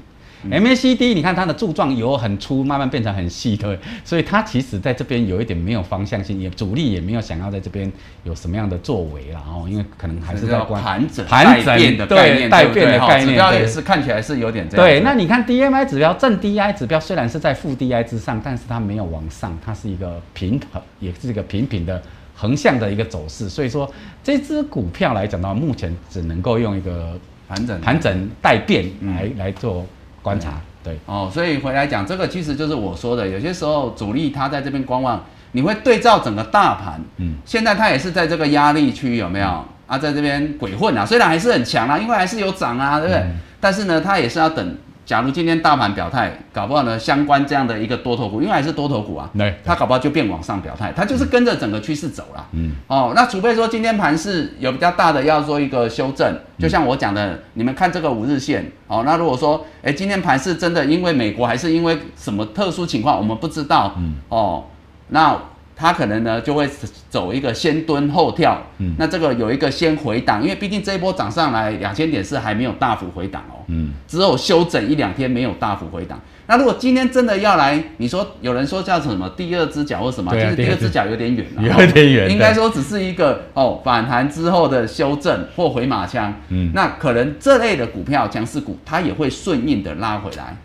M A C D 你看它的柱状由很粗慢慢变成很细，对，所以它其实在这边有一点没有方向性，也主力也没有想要在这边有什么样的作为啦，哦，因为可能还是在盘整带变的概念，带变的概念，指标也是看起来是有点这样。对，那你看 D M I 指标正 D I 指标虽然是在负 D I 之上，但是它没有往上，它是一个平衡，也是一个平平的横向的一个走势，所以说这支股票来讲到目前只能够用一个盘整盘整带变来、嗯、来做观察，对哦，所以回来讲这个其实就是我说的，有些时候主力他在这边观望，你会对照整个大盘，嗯，现在他也是在这个压力区，有没有、嗯、啊？在这边鬼混啊，虽然还是很强啊，因为还是有涨啊，对不对？嗯、但是呢，他也是要等，假如今天大盘表态，搞不好呢相关这样的一个多头股，因为还是多头股啊，对，他搞不好就变往上表态，他就是跟着整个趋势走啦，嗯，哦，那除非说今天盘势有比较大的要做一个修正，就像我讲的，你们看这个五日线。好、哦，那如果说，哎，今天盘是真的因为美国还是因为什么特殊情况，我们不知道，嗯，哦，那它可能呢就会走一个先蹲后跳，嗯，那这个有一个先回档，因为毕竟这一波涨上来两千点是还没有大幅回档哦，嗯，只有休整一两天没有大幅回档。那如果今天真的要来，你说有人说叫什么第二只脚或什么，啊、其实第二只脚有点远了，有点远，应该说只是一个哦反弹之后的修正或回马枪，嗯，那可能这类的股票强势股它也会顺应的拉回来，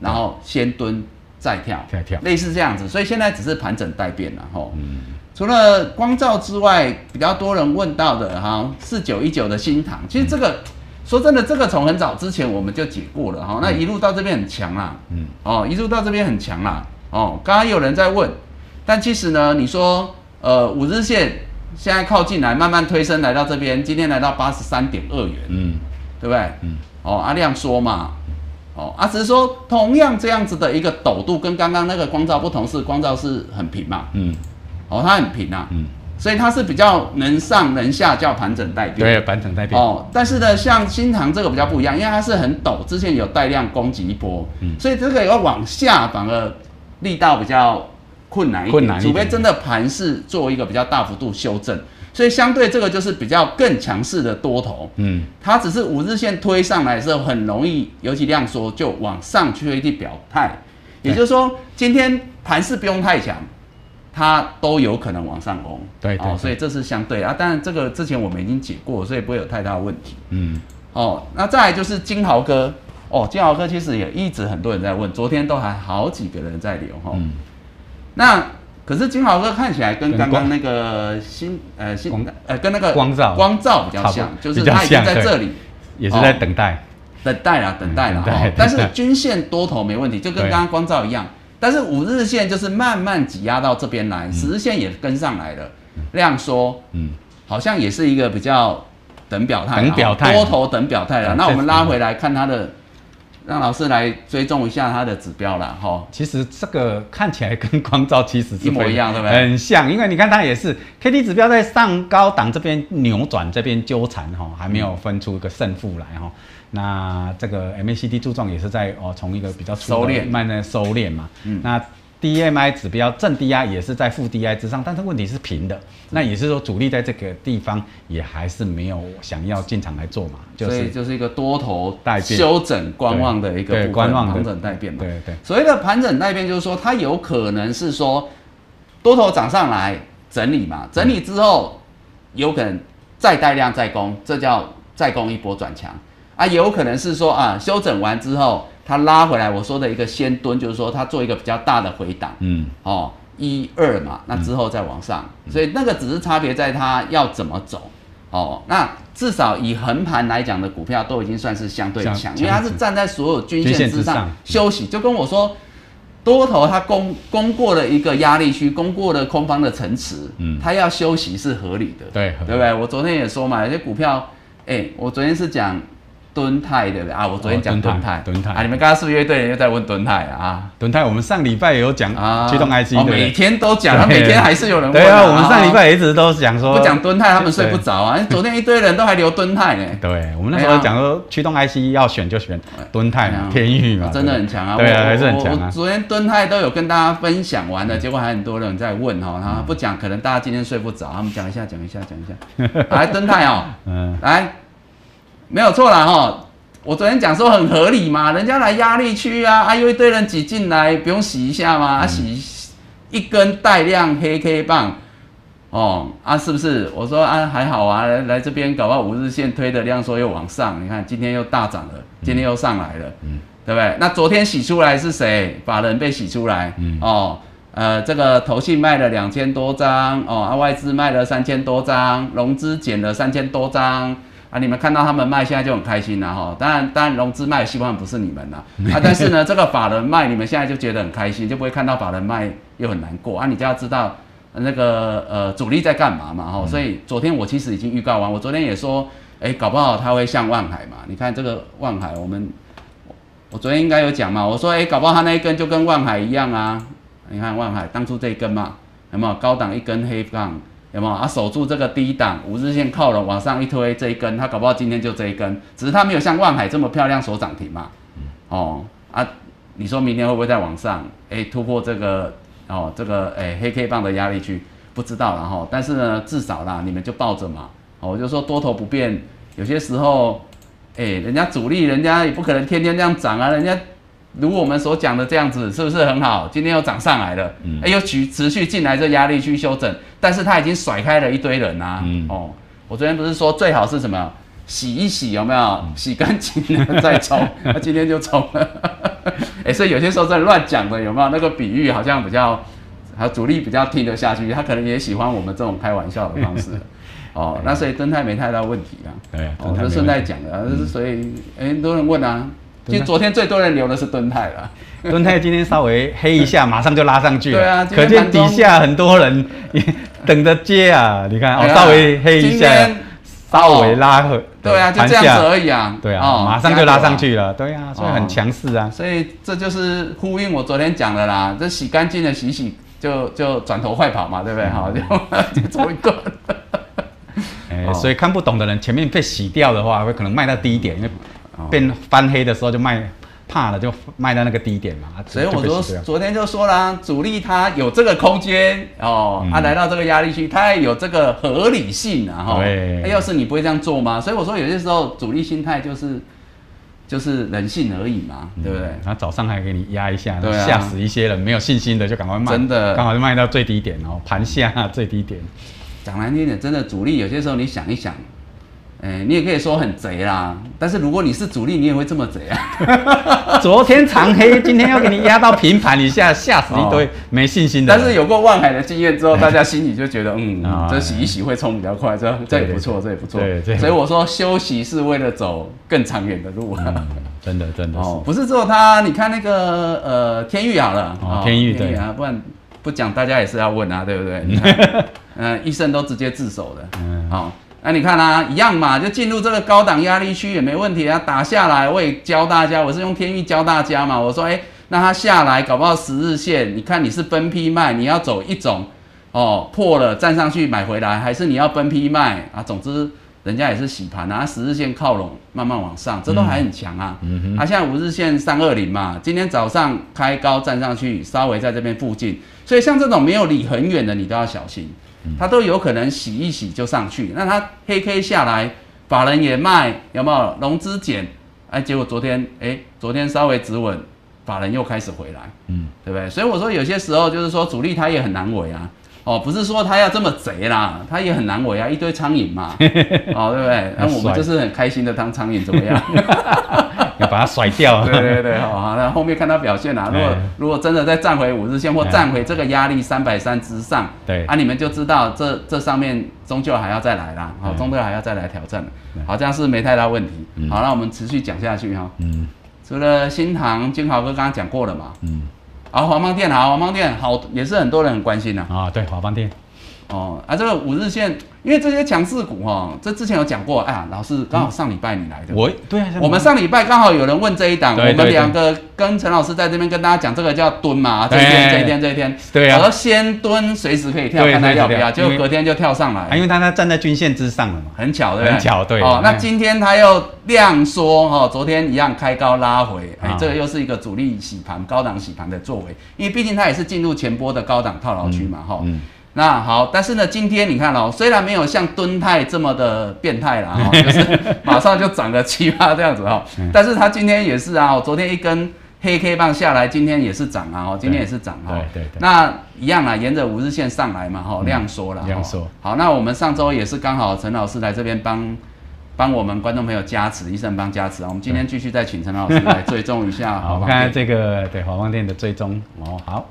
然后先蹲再跳，跳跳类似这样子，所以现在只是盘整待变了吼。嗯，除了光照之外，比较多人问到的哈，四九一九的新唐，其实这个。嗯说真的，这个从很早之前我们就解过了哈，那一路到这边很强啦，嗯，哦，一路到这边很强啦，哦，刚刚有人在问，但其实呢，你说，呃，五日线现在靠近来，慢慢推升来到这边，今天来到八十三点二元，嗯，对不对？嗯，哦，阿亮说嘛，哦，啊，只是说同样这样子的一个陡度，跟刚刚那个光照不同，是光照是很平嘛，嗯，哦，它很平啊，嗯。所以它是比较能上能下，叫盘整带变。对，盘整带变。哦，但是呢，像新唐这个比较不一样，因为它是很陡，之前有带量攻击一波，嗯、所以这个要往下反而力道比较困难一点，困难一点，除非真的盘势做一个比较大幅度修正。所以相对这个就是比较更强势的多头，嗯，它只是五日线推上来的时候很容易，尤其量缩就往上去去表态，也就是说今天盘势不用太强。它都有可能往上攻，对， 对， 对、哦，所以这是相对啊。当然，这个之前我们已经解过，所以不会有太大的问题。嗯，哦，那再来就是金豪哥，哦，金豪哥其实也一直很多人在问，昨天都还好几个人在留哈、哦嗯。那可是金豪哥看起来跟刚刚那个新呃新呃跟那个光照光照比较像，就是他已经在这里，也是在等待、哦、等待啦，等待啦、嗯哦。但是均线多头没问题，就跟刚刚光照一样。但是五日线就是慢慢挤压到这边来，十日线也跟上来了，量缩，嗯，好像也是一个比较等表态，等表态，多头等表态了。那我们拉回来看它的，让老师来追踪一下它的指标啦，哈。其实这个看起来跟光照其实是一模一样，对不对？很像，因为你看它也是 K D 指标在上高档这边扭转，这边纠缠，哈，还没有分出一个胜负来，哈。那这个 M A C D 柱状也是在哦，从一个比较粗的慢慢收敛嘛。嗯、那 D M I 指标正 D I 也是在负 D I 之上，但是问题是平的，那也是说主力在这个地方也还是没有想要进场来做嘛，就是、所以就是一个多头带变、修整观望的一个部分，观望盘整带变嘛。对 对， 对，所谓的盘整带变就是说它有可能是说多头涨上来整理嘛，整理之后、嗯、有可能再带量再攻，这叫再攻一波转强。啊，也有可能是说啊，修整完之后，它拉回来。我说的一个先蹲，就是说它做一个比较大的回档，嗯，哦，一二嘛，那之后再往上，嗯、所以那个只是差别在它要怎么走，哦，那至少以横盘来讲的股票都已经算是相对强，因为它是站在所有均线之上休息。就跟我说，多头它攻攻过了一个压力区，攻过了空方的层次，嗯，它要休息是合理的，对对不对？我昨天也说嘛，有些股票，哎，我昨天是讲敦泰的啊，我昨天讲敦泰，敦泰啊，你们刚刚是不是一堆人又在问敦泰啊？敦泰，我们上礼拜也有讲驱动 I C， 每天都讲，每天还是有人问。对啊，我们上礼拜一直都讲说，不讲敦泰他们睡不着啊，昨天一堆人都还留敦泰呢。对，我们那时候讲说驱动 I C 要选就选敦泰嘛，天域嘛，真的很强啊。对啊，还是很强啊。昨天敦泰都有跟大家分享完了，结果还很多人在问哈，他不讲，可能大家今天睡不着，他们讲一下，讲一下，讲一下。来，敦泰哦，来。没有错啦齁，我昨天讲说很合理嘛，人家来压力区啊，啊有一堆人挤进来，不用洗一下吗？啊洗一根带量黑 K 棒，哦啊是不是？我说啊还好啊，来来这边搞到五日线推的量缩又往上，你看今天又大涨了，今天又上来了，嗯、对不对？那昨天洗出来是谁？法人被洗出来，嗯、哦。呃，这个投信卖了两千多张，哦，啊外资卖了三千多张，融资减了三千多张。啊、你们看到他们卖，现在就很开心啦、啊、当然，当然融资卖希望不是你们啦、啊啊、但是呢，这个法人卖，你们现在就觉得很开心，就不会看到法人卖又很难过啊。你就要知道那个呃主力在干嘛嘛、哦、所以昨天我其实已经预告完，我昨天也说，哎，搞不好他会像万海嘛。你看这个万海，我们我昨天应该有讲嘛，我说，哎，搞不好他那一根就跟万海一样啊。你看万海当初这一根嘛，有没有高档一根黑棒？有没有啊？守住这个低档，五日线靠拢，往上一推，这一根，它搞不好今天就这一根，只是它没有像万海这么漂亮所涨停嘛。哦啊，你说明天会不会再往上？哎、欸，突破这个哦，这个哎、欸、黑 K 棒的压力区，不知道啦哈。但是呢，至少啦，你们就抱着嘛。哦，我就说多头不变，有些时候，哎、欸，人家主力，人家也不可能天天这样涨啊，人家。如我们所讲的这样子，是不是很好？今天又涨上来了，嗯欸、又持续进来这压力去修整，但是它已经甩开了一堆人啊。嗯、哦，我昨天不是说最好是什么？洗一洗有没有？洗干净了再冲，那、啊、今天就冲了。哎、欸，所以有些时候在乱讲的有没有？那个比喻好像比较，还主力比较听得下去，他可能也喜欢我们这种开玩笑的方式。哦，那所以敦泰没太大问题啊。对，我就顺带讲的，所以哎，很多人问啊。其实昨天最多人留的是敦泰啦，敦泰今天稍微黑一下，马上就拉上去了。对啊，可见底下很多人等着接啊。你看，哦，稍微黑一下，稍微拉回，对啊，就这样子而已啊。对啊，马上就拉上去了。对啊，所以很强势啊。所以这就是呼应我昨天讲的啦，这洗干净的洗洗就就转头快跑嘛，对不对？好，就就走一段。哎，所以看不懂的人前面被洗掉的话，会可能卖到低一点，因为。变翻黑的时候就卖怕了，就卖到那个低点嘛。所以我昨昨天就说啦，主力它有这个空间哦，它、嗯啊、来到这个压力区，它也有这个合理性啊。哈、欸，要是你不会这样做吗？所以我说有些时候主力心态就是就是人性而已嘛，嗯、对不对？然后早上还给你压一下，吓、啊、死一些人没有信心的就赶快卖，真的，刚好就卖到最低点哦，盘下最低点。讲难听点，真的主力有些时候你想一想。欸、你也可以说很贼啦，但是如果你是主力，你也会这么贼啊！昨天长黑，今天要给你压到平盘以下，吓死一堆、哦、没信心的。但是有过万海的经验之后，大家心里就觉得，嗯，哦、这洗一洗会冲比较快，这这也不错，这也不错。所以我说休息是为了走更长远的路、啊嗯。真的，真的是、哦、不是只有他？你看那个呃天域好了，哦、天域对啊，不然不讲大家也是要问啊，对不对？你看，嗯、呃，医生都直接自首的，嗯，好、哦。那、啊、你看啊，一样嘛，就进入这个高档压力区也没问题啊。打下来，我也教大家，我是用天域教大家嘛。我说，哎、欸，那它下来搞不好十日线，你看你是分批卖，你要走一种哦破了站上去买回来，还是你要分批卖啊？总之，人家也是洗盘啊，十日线靠拢，慢慢往上，这都还很强啊。嗯嗯、啊，现在五日线三二零嘛，今天早上开高站上去，稍微在这边附近，所以像这种没有离很远的，你都要小心。它都有可能洗一洗就上去，那它黑 K 下来，法人也卖，有没有融资减？哎、啊，结果昨天，哎、欸，昨天稍微止稳，法人又开始回来，嗯，对不对？所以我说有些时候就是说主力他也很难为啊，哦，不是说他要这么贼啦，他也很难为啊，一堆苍蝇嘛，哦，对不对？那我们就是很开心的当苍蝇，怎么样？要把它甩掉。对对对，好，那后面看它表现啦、啊。如果、欸、如果真的再站回五日线或站回这个压力三百三之上，对、欸，啊，你们就知道这这上面终究还要再来啦，好、欸，终究还要再来挑战。好，这样是没太大问题。嗯、好，那我们持续讲下去哈、哦。嗯。除了新唐，金豪哥刚刚讲过了嘛。嗯。啊，华邦电好，华邦电好，也是很多人很关心的啊、哦。对，华邦电。哦，啊，这个五日线，因为这些强势股哦，这之前有讲过啊，老师刚好上礼拜你来的，嗯、我对啊，我们上礼拜刚好有人问这一档，我们两个跟陈老师在这边跟大家讲，这个叫蹲嘛，这一天这一天这一天，对啊，我说先蹲，随时可以跳，看他要不要，结果隔天就跳上来，因为他他站在均线之上了嘛，很巧对不对？很巧对。哦，那今天他又量缩哈、哦，昨天一样开高拉回，哎，这个又是一个主力洗盘、高档洗盘的作为，因为毕竟他也是进入前波的高档套牢区嘛，哈、嗯。嗯那好，但是呢，今天你看哦，虽然没有像敦泰这么的变态啦、哦，就是马上就涨个七八这样子哈、哦，但是它今天也是啊、哦，昨天一根黑 K 棒下来，今天也是涨啊，哦，今天也是涨哈、哦，对对对，那一样啊，沿着五日线上来嘛，哈、哦，量缩了、嗯，量缩、哦。好，那我们上周也是刚好陈老师来这边帮。帮我们观众朋友加持，医生帮加持啊！我们今天继续再请陈老师来追踪一下。好，我们看看这个对华邦电的追踪哦，好。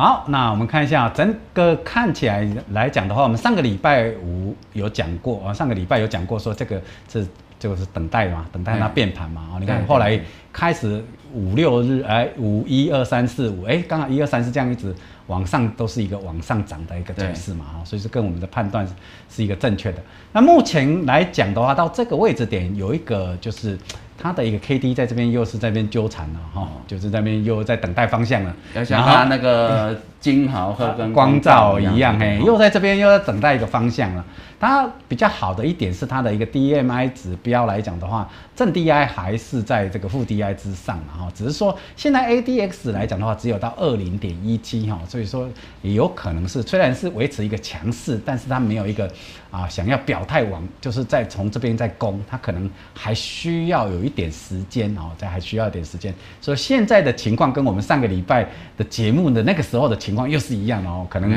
好，那我们看一下整个看起来来讲的话，我们上个礼拜五有讲过啊，上个礼拜有讲过说这个是就是等待嘛，等待它变盘嘛啊。你看后来开始五六日哎，五一二三四五哎，刚好一二三四这样一直往上都是一个往上涨的一个趋势嘛啊，所以是跟我们的判断是一个正确的。那目前来讲的话，到这个位置点有一个就是。它的一个 K D 在这边又是在边纠缠了哈、哦，就是在边又在等待方向了，要像它那个金豪和跟光照一样，嘿，又在这边又在等待一个方向了。它比较好的一点是它的一个 D M I 指标来讲的话，正 D I 还是在这个负 D I 之上嘛哈、哦，只是说现在 A D X 来讲的话，只有到 二十点一七 哈、哦，所以说也有可能是虽然是维持一个强势，但是它没有一个。啊，想要表态往就是在从这边再攻，它可能还需要有一点时间哦，再还需要一点时间。所以现在的情况跟我们上个礼拜的节目的那个时候的情况又是一样哦。可能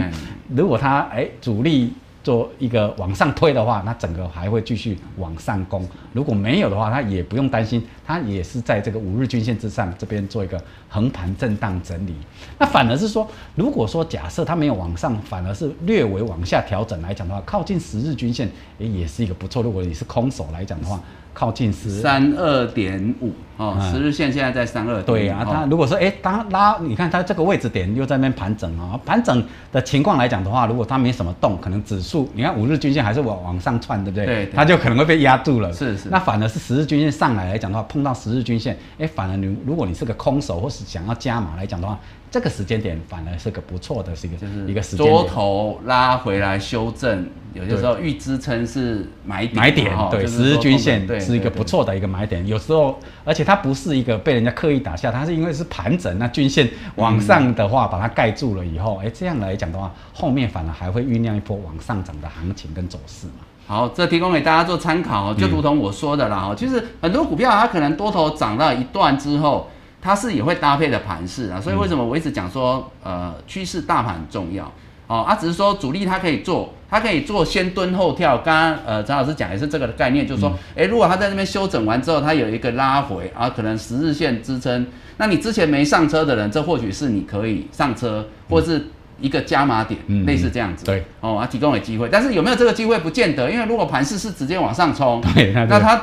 如果它哎、欸、主力做一个往上推的话，那整个还会继续往上攻。如果没有的话，它也不用担心，它也是在这个五日均线之上这边做一个横盘震荡整理。那反而是说，如果说假设它没有往上，反而是略微往下调整来讲的话，靠近十日均线也也是一个不错。如果你是空手来讲的话，靠近十三二点五哦，十日线现在在三二。对啊，它如果说哎，它拉，你看它这个位置点又在那边盘整啊、哦，盘整的情况来讲的话，如果它没什么动，可能指数你看五日均线还是往往上窜，对不对？对，它就可能会被压住了。是是。那反而是十日均线上来来讲的话，碰到十日均线，哎，反而你如果你是个空手或是想要加码来讲的话。这个时间点反而是个不错的，是一个、就是、一个时间点。多头拉回来修正，有些时候预支撑是买点，买点对，十日均线是一个不错的一个买点。有时候，而且它不是一个被人家刻意打下，它是因为是盘整，那均线往上的话把它盖住了以后，哎、嗯，这样来讲的话，后面反而还会酝酿一波往上涨的行情跟走势嘛。好，这提供给大家做参考，就如同我说的啦，嗯、其实很多股票它可能多头涨到一段之后。它是也会搭配的盘势啊，所以为什么我一直讲说，呃，趋势大盘很重要哦，啊，只是说主力它可以做，它可以做先蹲后跳。刚刚呃陈老师讲也是这个的概念，就是说，哎、嗯欸，如果它在那边修整完之后，它有一个拉回啊，可能十日线支撑，那你之前没上车的人，这或许是你可以上车，或是一个加码点，嗯、类似这样子。对，哦，啊，提供给机会，但是有没有这个机会不见得，因为如果盘势是直接往上冲，那它。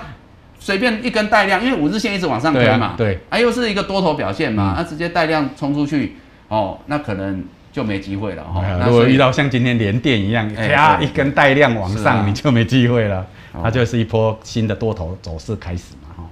随便一根带量，因为五日线一直往上推嘛，对、啊，对啊、又是一个多头表现嘛，那、嗯啊、直接带量冲出去，哦，那可能就没机会了哈。哦、如果遇到像今天联电一样，啪、欸、一根带量往上，啊、你就没机会了，它就是一波新的多头走势开始嘛，哈、哦。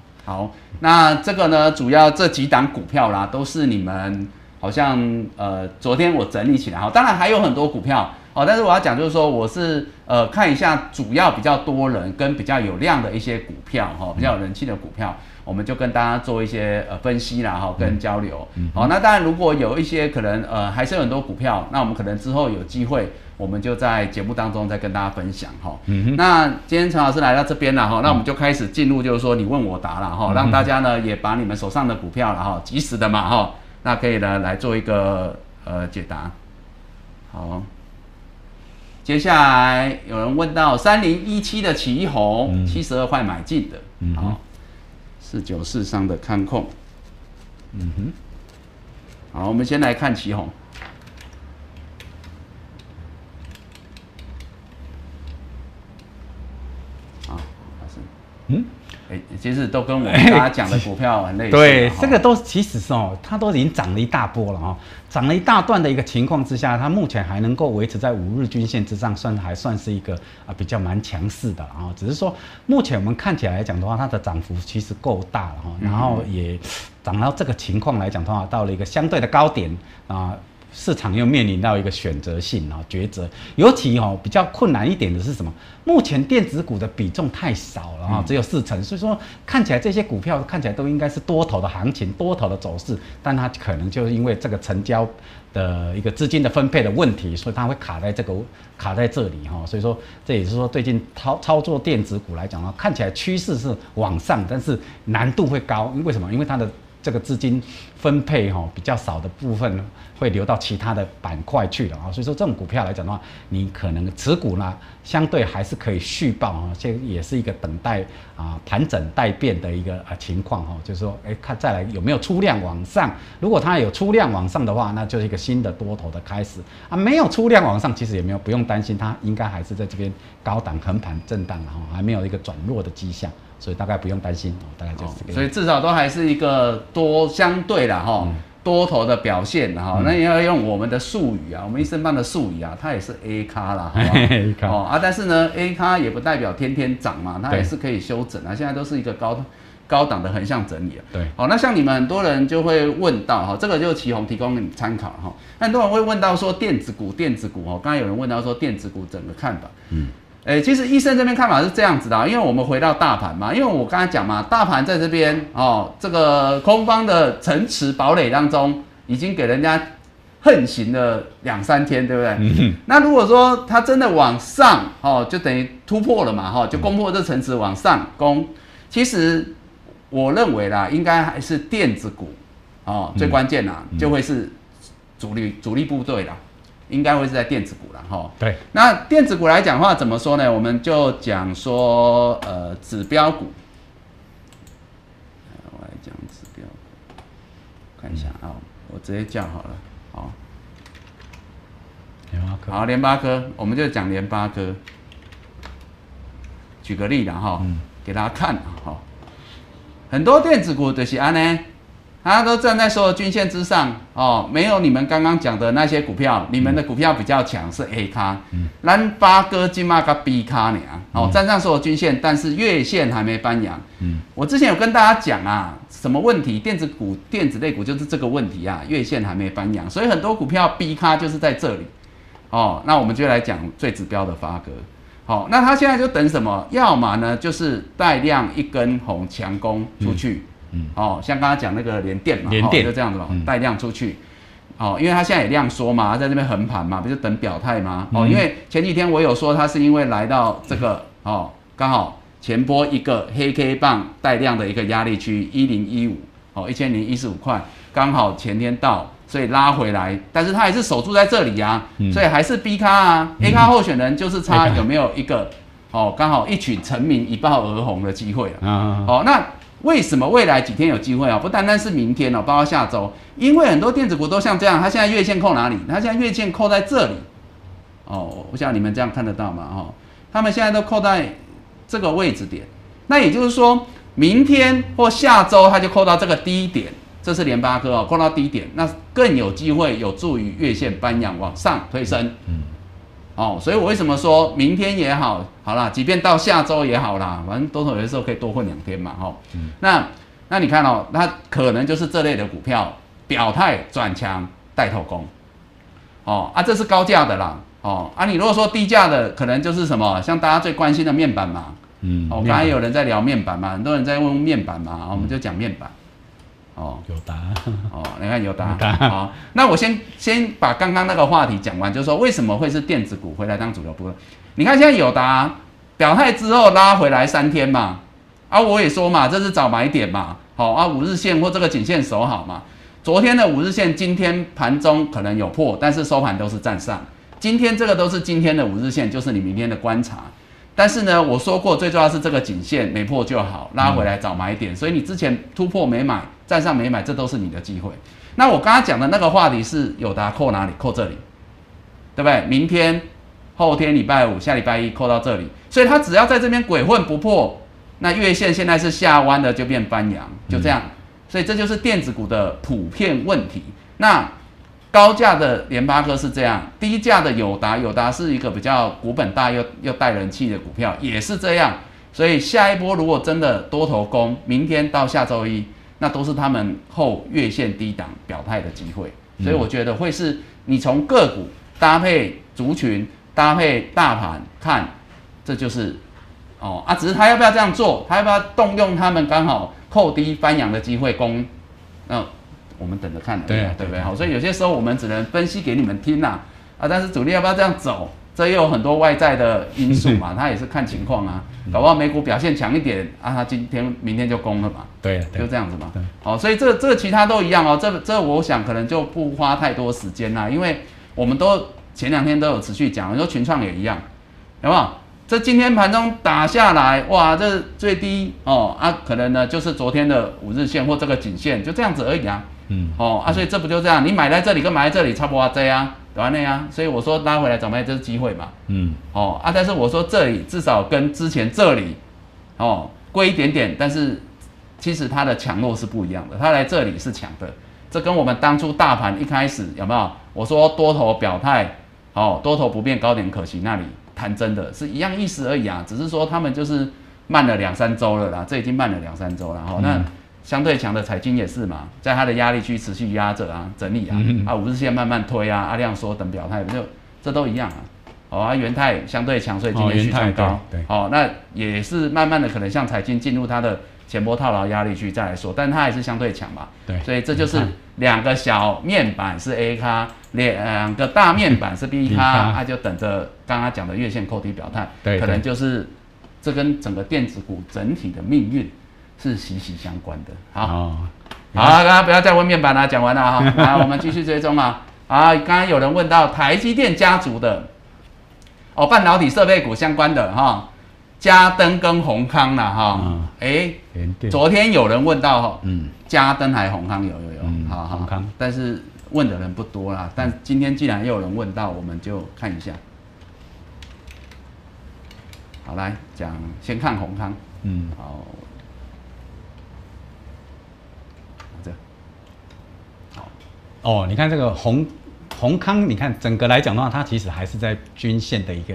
好，那这个呢，主要这几档股票啦，都是你们好像呃，昨天我整理起来哈，当然还有很多股票。哦，但是我要讲就是说，我是呃看一下主要比较多人跟比较有量的一些股票哈、哦，比较有人气的股票，我们就跟大家做一些呃分析啦哈、哦，跟交流。好、嗯嗯哦，那当然如果有一些可能呃还是有很多股票，那我们可能之后有机会，我们就在节目当中再跟大家分享哈。哦嗯、那今天陈老师来到这边了哈、哦，那我们就开始进入就是说你问我答了哈、哦，让大家呢也把你们手上的股票了哈、哦，及时的嘛哈、哦，那可以呢来做一个呃解答。好。接下来有人问到三零一七的奇鋐，七十二块买进的，好、嗯哦，四九四商的看空。嗯哼，好，我们先来看奇鋐。 嗯，哎、欸，其实都跟我们大家讲的股票很类似。对，这个都其实哦，它都已经涨了一大波了哦，涨了一大段的一个情况之下，它目前还能够维持在五日均线之上，算还算是一个啊比较蛮强势的啊、哦。只是说目前我们看起来来讲的话，它的涨幅其实够大了哈、哦，然后也涨到这个情况来讲的话，到了一个相对的高点啊。呃 市场又面临到一个选择性啊、哦、抉择，尤其哦比较困难一点的是什么？目前电子股的比重太少了啊、哦，只有四成，所以说看起来这些股票看起来都应该是多头的行情、多头的走势，但它可能就是因为这个成交的一个资金的分配的问题，所以它会卡在这个卡在这里哈、哦。所以说这也是说最近操操作电子股来讲啊，看起来趋势是往上，但是难度会高，为什么？因为它的 这个资金分配哈、哦、比较少的部分会流到其他的板块去了啊、哦，所以说这种股票来讲的话，你可能持股呢相对还是可以续抱啊、哦，这也是一个等待啊盘整待变的一个啊情况哈、哦，就是说哎看再来有没有出量往上，如果它有出量往上的话，那就是一个新的多头的开始啊，没有出量往上其实也没有不用担心，它应该还是在这边高档横盘震荡哈、哦，还没有一个转弱的迹象。 所以大概不用担心、哦，大概就是这个、哦。所以至少都还是一个多相对啦，哈、嗯，多头的表现哈。嗯、那也要用我们的术语啊，我们一生办的术语啊，它也是 A 咖啦，好吧？A 咖哦啊，但是呢 ，A 咖也不代表天天涨嘛，它也是可以修整啊。现在都是一个高高档的横向整理啊。对。好、哦，那像你们很多人就会问到哈、哦，这个就是奇鋐提供给你参考哈、哦。很多人会问到说电子股，电子股哦，刚才有人问到说电子股整个看法，嗯。 诶，其实医生这边看法是这样子的，因为我们回到大盘嘛，因为我刚才讲嘛，大盘在这边哦，这个空方的城池堡垒当中，已经给人家横行了两三天，对不对？嗯、那如果说它真的往上哦，就等于突破了嘛，哈、哦，就攻破这城池往上攻。其实我认为啦，应该还是电子股哦，最关键啦，嗯、就会是主力主力部队啦。 应该会是在电子股啦，哈。对。那电子股来讲的话，怎么说呢？我们就讲说，呃，指标股。我来讲指标股，看一下啊、哦，我直接叫好了，好、哦。联发科。好，联发科，我们就讲联发科。举个例啦，哈、哦，嗯、给大家看啊，哈、哦。很多电子股就是安呢。 它都站在所有均线之上哦，没有你们刚刚讲的那些股票，你们的股票比较强是 A 咖，咱八哥今嘛个 B 咖呢哦，站上所有均线，但是月线还没翻扬。嗯，我之前有跟大家讲啊，什么问题？电子股、电子类股就是这个问题啊，月线还没翻扬，所以很多股票 B 咖就是在这里哦。那我们就来讲最指标的发哥，好、哦，那它现在就等什么？要么呢就是带量一根红强攻出去。嗯 嗯、哦，像刚刚讲那个联电嘛，联电、哦、就这样子嘛，带、嗯、量出去。哦，因为它现在也量缩嘛，在这边横盘嘛，不就等表态嘛。哦，嗯、因为前几天我有说它是因为来到这个哦，刚好前波一个黑 K 棒带量的一个压力区一零一五哦，一千零一十五块，刚好前天到，所以拉回来，但是它还是守住在这里啊，嗯、所以还是 B 咖啊、嗯、A 咖候选人就是差有没有一个哦，刚好一举成名一炮而红的机会了、啊。啊、哦，那。 为什么未来几天有机会啊？不单单是明天哦，包括下周，因为很多电子股都像这样，它现在月线扣哪里？它现在月线扣在这里，哦，我想你们这样看得到嘛？哦，他们现在都扣在这个位置点，那也就是说，明天或下周它就扣到这个低点，这是联发科哦，扣到低点，那更有机会有助于月线翻扬往上推升。嗯，哦，所以我为什么说明天也好？ 好啦，即便到下周也好啦，反正多头有的时候可以多混两天嘛，吼。嗯、那那你看哦，它可能就是这类的股票表态转强带头攻，哦啊，这是高价的啦，哦啊，你如果说低价的，可能就是什么，像大家最关心的面板嘛，嗯，哦，刚才有人在聊面板嘛，很多人在问面板嘛，嗯、我们就讲面板，哦，有答案，哦，你看有答案，好、哦，那我先先把刚刚那个话题讲完，就是说为什么会是电子股回来当主流部分。 你看现在友达表态之后拉回来三天嘛，啊我也说嘛，这是早买点嘛，好、哦、啊五日线或这个颈线守好嘛。昨天的五日线今天盘中可能有破，但是收盘都是站上。今天这个都是今天的五日线，就是你明天的观察。但是呢，我说过最重要是这个颈线没破就好，拉回来找买点。嗯、所以你之前突破没买，站上没买，这都是你的机会。那我刚刚讲的那个话题是友达扣哪里？扣这里，对不对？明天、后天、礼拜五、下礼拜一扣到这里，所以它只要在这边鬼混不破，那月线现在是下弯的，就变翻阳，就这样。嗯、所以这就是电子股的普遍问题。那高价的联发科是这样，低价的友达，友达是一个比较股本大又又带人气的股票，也是这样。所以下一波如果真的多头攻，明天到下周一，那都是他们后月线低档表态的机会。所以我觉得会是你从个股搭配族群搭配大盘看，这就是哦啊，只是他要不要这样做，他要不要动用他们刚好扣低翻扬的机会攻，那、呃。我们等着看，对啊，对不对？好，所以有些时候我们只能分析给你们听啦、啊，啊，但是主力要不要这样走，这又有很多外在的因素嘛，他也是看情况啊，搞不好美股表现强一点啊，他今天明天就攻了嘛，对、啊，对啊、就这样子嘛，好，所以这这其他都一样哦，这这我想可能就不花太多时间啦，因为我们都前两天都有持续讲，你说群创也一样，有没有？这今天盘中打下来，哇，这最低哦啊，可能呢就是昨天的五日线或这个颈线，就这样子而已啊。嗯，哦啊，所以这不就这样？你买在这里跟买在这里差不多这样，对吧？那样，所以我说拉回来怎么样，这是机会嘛。嗯，哦啊，但是我说这里至少跟之前这里，哦贵一点点，但是其实它的强弱是不一样的。它来这里是强的，这跟我们当初大盘一开始有没有？我说多头表态，哦多头不变高点可惜那里谈真的是一样意思而已啊，只是说他们就是慢了两三周了啦，这已经慢了两三周了。好、哦，那。嗯相对强的彩晶也是嘛，在它的压力区持续压着啊，整理啊，嗯、啊五日线慢慢推啊，阿亮说等表态，就这都一样啊。哦，啊元泰相对强，所以今天续创高，哦、对，好、哦，那也是慢慢的可能像彩晶进入它的前波套牢压力区再来说，但它还是相对强嘛，对，所以这就是两个小面板是 A 咖，两个大面板是 B 咖，啊就等着刚刚讲的月线扣底表态，对，可能就是这跟整个电子股整体的命运。是息息相关的。好，哦、好，大家不要再问面板啦、啊，讲完了哈。来，我们继续追踪啊。啊，刚刚有人问到台积电家族的，哦，半导体设备股相关的哈、哦，嘉登跟宏康啦哈。哎、哦，欸、昨天有人问到哈，嗯，嘉登还宏康有有有，嗯、好好，宏康，但是问的人不多啦。但今天既然又有人问到，我们就看一下。好，来讲，先看宏康，嗯，好。哦，你看这个宏宏康，你看整个来讲的话，它其实还是在均线的一个，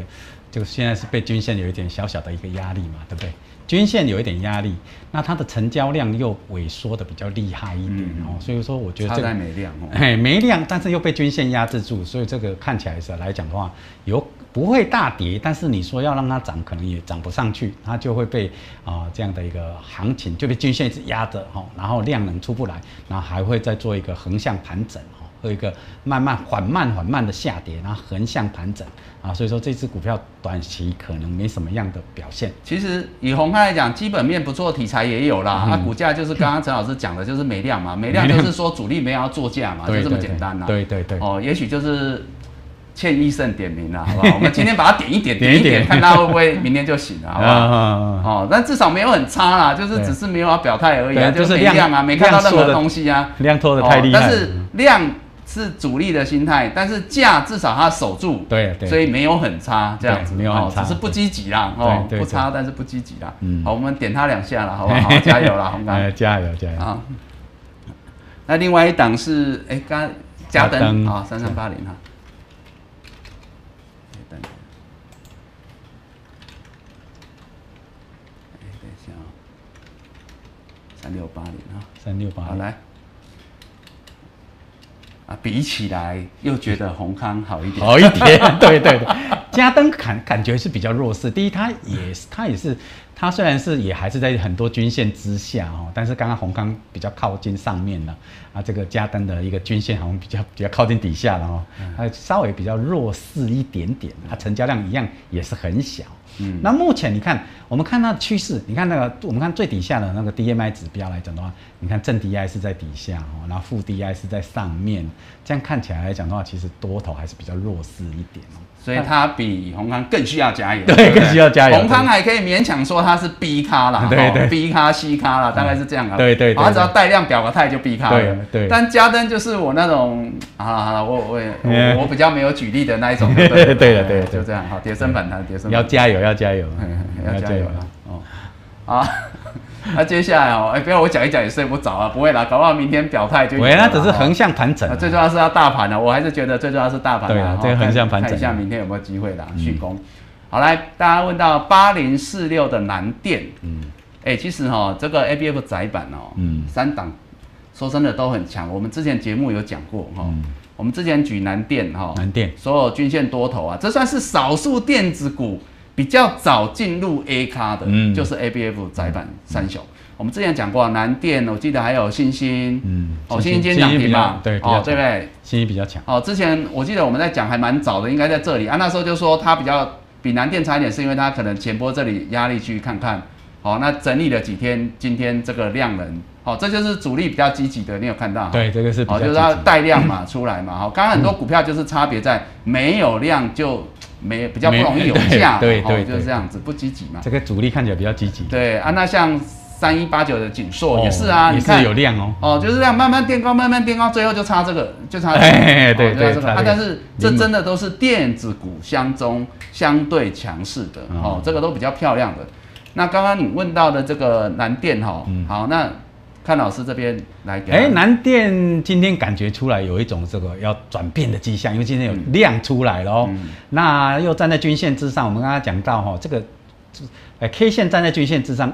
就现在是被均线有一点小小的一个压力嘛，对不对？均线有一点压力，那它的成交量又萎缩的比较厉害一点、嗯、哦，所以说我觉得这个差在没量哦，哎没量，但是又被均线压制住，所以这个看起来是来讲的话，有不会大跌，但是你说要让它涨，可能也涨不上去，它就会被啊、呃、这样的一个行情就被均线一直压着哈、哦，然后量能出不来，然后还会再做一个横向盘整。有一个慢慢缓慢缓慢的下跌，然后横向盘整啊，所以说这只股票短期可能没什么样的表现。其实以宏康来讲，基本面不错，题材也有啦。它、嗯啊、股价就是刚刚陈老师讲的，就是没量嘛，没量就是说主力没有要做价嘛，就这么简单啦。对对 对, 對。哦，也许就是欠医生点名啦，好不好？我们今天把它点一点，点一点，看它会不会明天就醒了，好不好？哦，但至少没有很差啦，就是只是没有要表态而已啊，就是没量啊，没看到任何东西啊，量拖的太厉害、哦，但是量。是主力的心态，但是价至少它守住，对，对所以没有很差这样子，没有很差，哦、只是不积极啦，哦，不差，但是不积极啦。嗯，好，我们点它两下啦，好不好？好加油啦，宏康、哎，加油加油啊！那另外一档是哎，刚嘉登啊，三三八零哈。等一下，哎，等一下啊，三六八零啊，三六八零，好来。比起来又觉得宏康好一点，好一点，对对对。嘉登感感觉是比较弱势，第一，它也是它也是它虽然是也还是在很多均线之下哦，但是刚刚宏康比较靠近上面了啊，这个嘉登的一个均线好像比较比较靠近底下了哦，它、嗯、稍微比较弱势一点点，它成交量一样也是很小。嗯，那目前你看，我们看它的趋势，你看那个我们看最底下的那个 D M I 指标来讲的话，你看正 D I 是在底下哦，然后负 D I 是在上面，这样看起来来讲的话，其实多头还是比较弱势一点哦。所以它比宏康更需要加油，对，对对更需要加油。宏康还可以勉强说它是 B 咖啦，对 对, 對、哦、，B 咖 C 咖啦，大概是这样啊。嗯、对, 对对对，它只要带量表个态就 B 咖了。对 对, 對。但家登就是我那种啊，我我 我, 我比较没有举例的那一种。对对 对, 對, 對, 對，就这样。好，跌升反弹，跌升反彈。要加油，要加油，要加油了。哦，啊。那、啊、接下来哦，哎、欸，不要我讲一讲也睡不着啊，不会啦，搞不好明天表态就有了。喂，那只是横向盘整、啊啊，最重要是要大盘啊，我还是觉得最重要是大盘啊。对啊，这个横向盘整、啊，看一下明天有没有机会啦，续攻、嗯。好，来，大家问到八零四六的南电，嗯，哎、欸，其实哈、哦，这个 A B F 载板哦，嗯，三档说真的都很强，我们之前节目有讲过哈、哦。嗯我们之前举南电哈、哦，南电所有均线多头啊，这算是少数电子股。比较早进入 A 咖的，嗯、就是 A B F 载板三雄、嗯。我们之前讲过南电，我记得还有信心，嗯，哦，信心今天涨停嘛，对，哦，对不对？信心比较强。哦，之前我记得我们在讲还蛮早的，应该在这里啊，那时候就说它比较比南电差一点，是因为它可能前波这里压力去看看，好、哦，那整理了几天，今天这个量能，好、哦，这就是主力比较积极的，你有看到？对，这个是比较积极的，好、哦，就是它带量嘛出来嘛，好、哦，刚刚很多股票就是差别在没有量就。没比较不容易有价，对 对, 對、哦，就是这样子，不积极嘛。这个主力看起来比较积极。对啊，那像三一八九的景硕也是啊，哦、你看也是有量哦。哦，就是这样慢慢垫高，慢慢垫高，最后就差这个，就差、這個。哎、欸，对、哦、对。差这个啊，但是这真的都是电子股相中相对强势的、嗯、哦，这个都比较漂亮的。那刚刚你问到的这个南电哈、哦嗯，好那。看老师这边来给，哎、欸，南电今天感觉出来有一种这个要转变的迹象，因为今天有量出来了、嗯、那又站在均线之上，我们刚刚讲到哈、喔，这个、欸、K 线站在均线之上，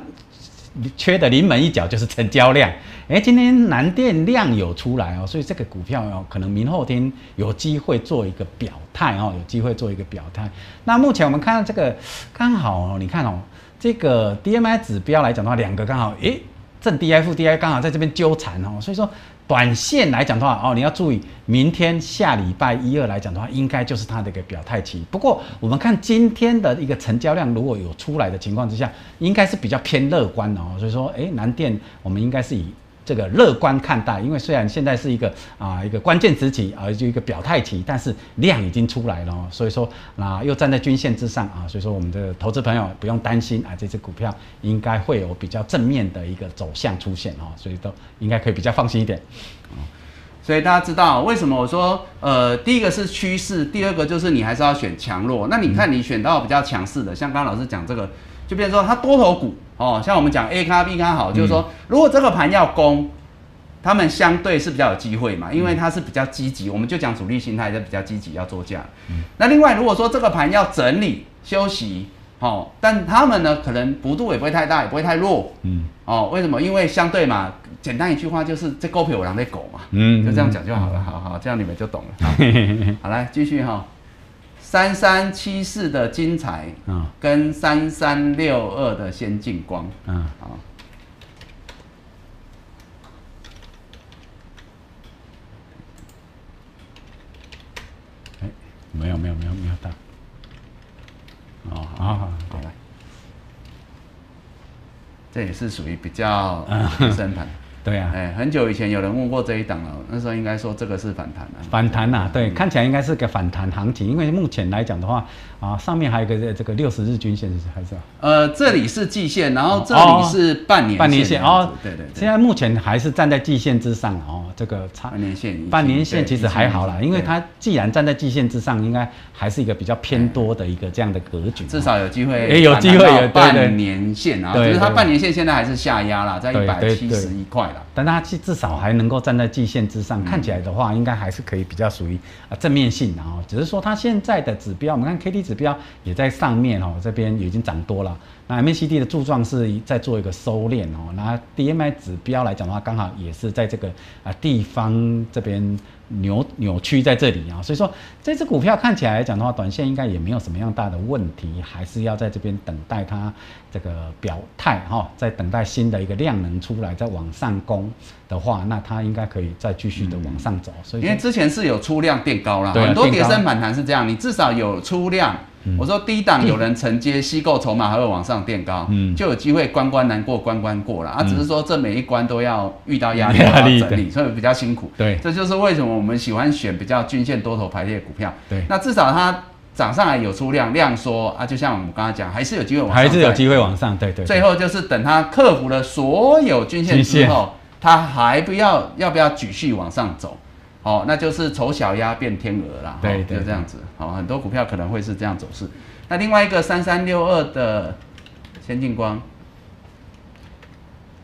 缺的临门一脚就是成交量。哎、欸，今天南电量有出来哦、喔，所以这个股票哦、喔，可能明后天有机会做一个表态哦、喔，有机会做一个表态。那目前我们看到这个刚好、喔，你看哦、喔，这个 D M I 指标来讲的话，两个刚好，哎、欸。正 D I 负 D I 刚好在这边纠缠哦，所以说短线来讲的话哦，你要注意，明天下礼拜一二来讲的话，应该就是它的一个表态期。不过我们看今天的一个成交量，如果有出来的情况之下，应该是比较偏乐观的哦。所以说，哎、欸，南电我们应该是以这个乐观看待，因为虽然现在是一个啊、呃、一个关键时期啊、呃，就一个表态期，但是量已经出来了、哦，所以说啊、呃、又站在均线之上啊，所以说我们的投资朋友不用担心啊，这只股票应该会有比较正面的一个走向出现哦，所以都应该可以比较放心一点。所以大家知道为什么我说呃第一个是趋势，第二个就是你还是要选强弱。那你看你选到比较强势的，像刚刚老师讲这个，就变成说它多头股。哦，像我们讲 A 咖 B 咖好，就是说，嗯、如果这个盘要攻，他们相对是比较有机会嘛，因为它是比较积极，我们就讲主力心态是比较积极要做价、嗯。那另外，如果说这个盘要整理休息，哦，但他们呢可能幅度也不会太大，也不会太弱。嗯，哦，为什么？因为相对嘛，简单一句话就是这狗屁我狼在狗嘛，嗯，就这样讲就好了，好好，这样你们就懂了。好，好来继续哈、哦。三三七四的精彩，嗯，跟三三六二的先进光，嗯，好，哎，没有没有没有没有到，哦，好好好，好来，这也是属于比较深盘。嗯对啊、欸，很久以前有人问过这一档了，那时候应该说这个是反弹啊，反弹啊，对，嗯、看起来应该是个反弹行情，因为目前来讲的话，啊，上面还有一个这个六十日均线还是、啊、呃，这里是季线，然后这里是半年线、哦、半年线哦，对 对, 對，现在目前还是站在季线之上哦，这个差半年线，半年线其实还好啦，因为它既然站在季线之上，应该还是一个比较偏多的一个这样的格局，至少有机会，哎、欸，有机会有半年线啊，就是它半年线现在还是下压啦，在一百七十一块。但它至少还能够站在季线之上、嗯，看起来的话，应该还是可以比较属于正面性的哦。只是说它现在的指标，我们看 K D 指标也在上面哦，这边已经涨多了。那 M A C D 的柱状是在做一个收敛哦。那 D M I 指标来讲的话，刚好也是在这个啊地方这边扭扭曲在这里啊、哦。所以说这只股票看起来来讲的话，短线应该也没有什么样大的问题，还是要在这边等待它这个表态哈、哦，在等待新的一个量能出来，再往上攻。通的话，那它应该可以再继续的往上走。嗯、所以因为之前是有出量垫高啦，啊、很多跌升反弹是这样，你至少有出量。嗯、我说低档有人承接吸购筹码，还会往上垫高，嗯、就有机会关关难过关关过啦。啊，只是说这每一关都要遇到压力，要整理，所以比较辛苦。对，这就是为什么我们喜欢选比较均线多头排列的股票。对，那至少它。 涨上来有出量，量缩啊，就像我们刚才讲，还是有机会往上，还是有机会往上，对 对, 對。最后就是等它克服了所有均线之后，它还不要要不要继续往上走？哦，那就是丑小鸭变天鹅啦，对 對, 對, 对，就这样子。好、哦，很多股票可能会是这样走势。那另外一个三三六二的先进光，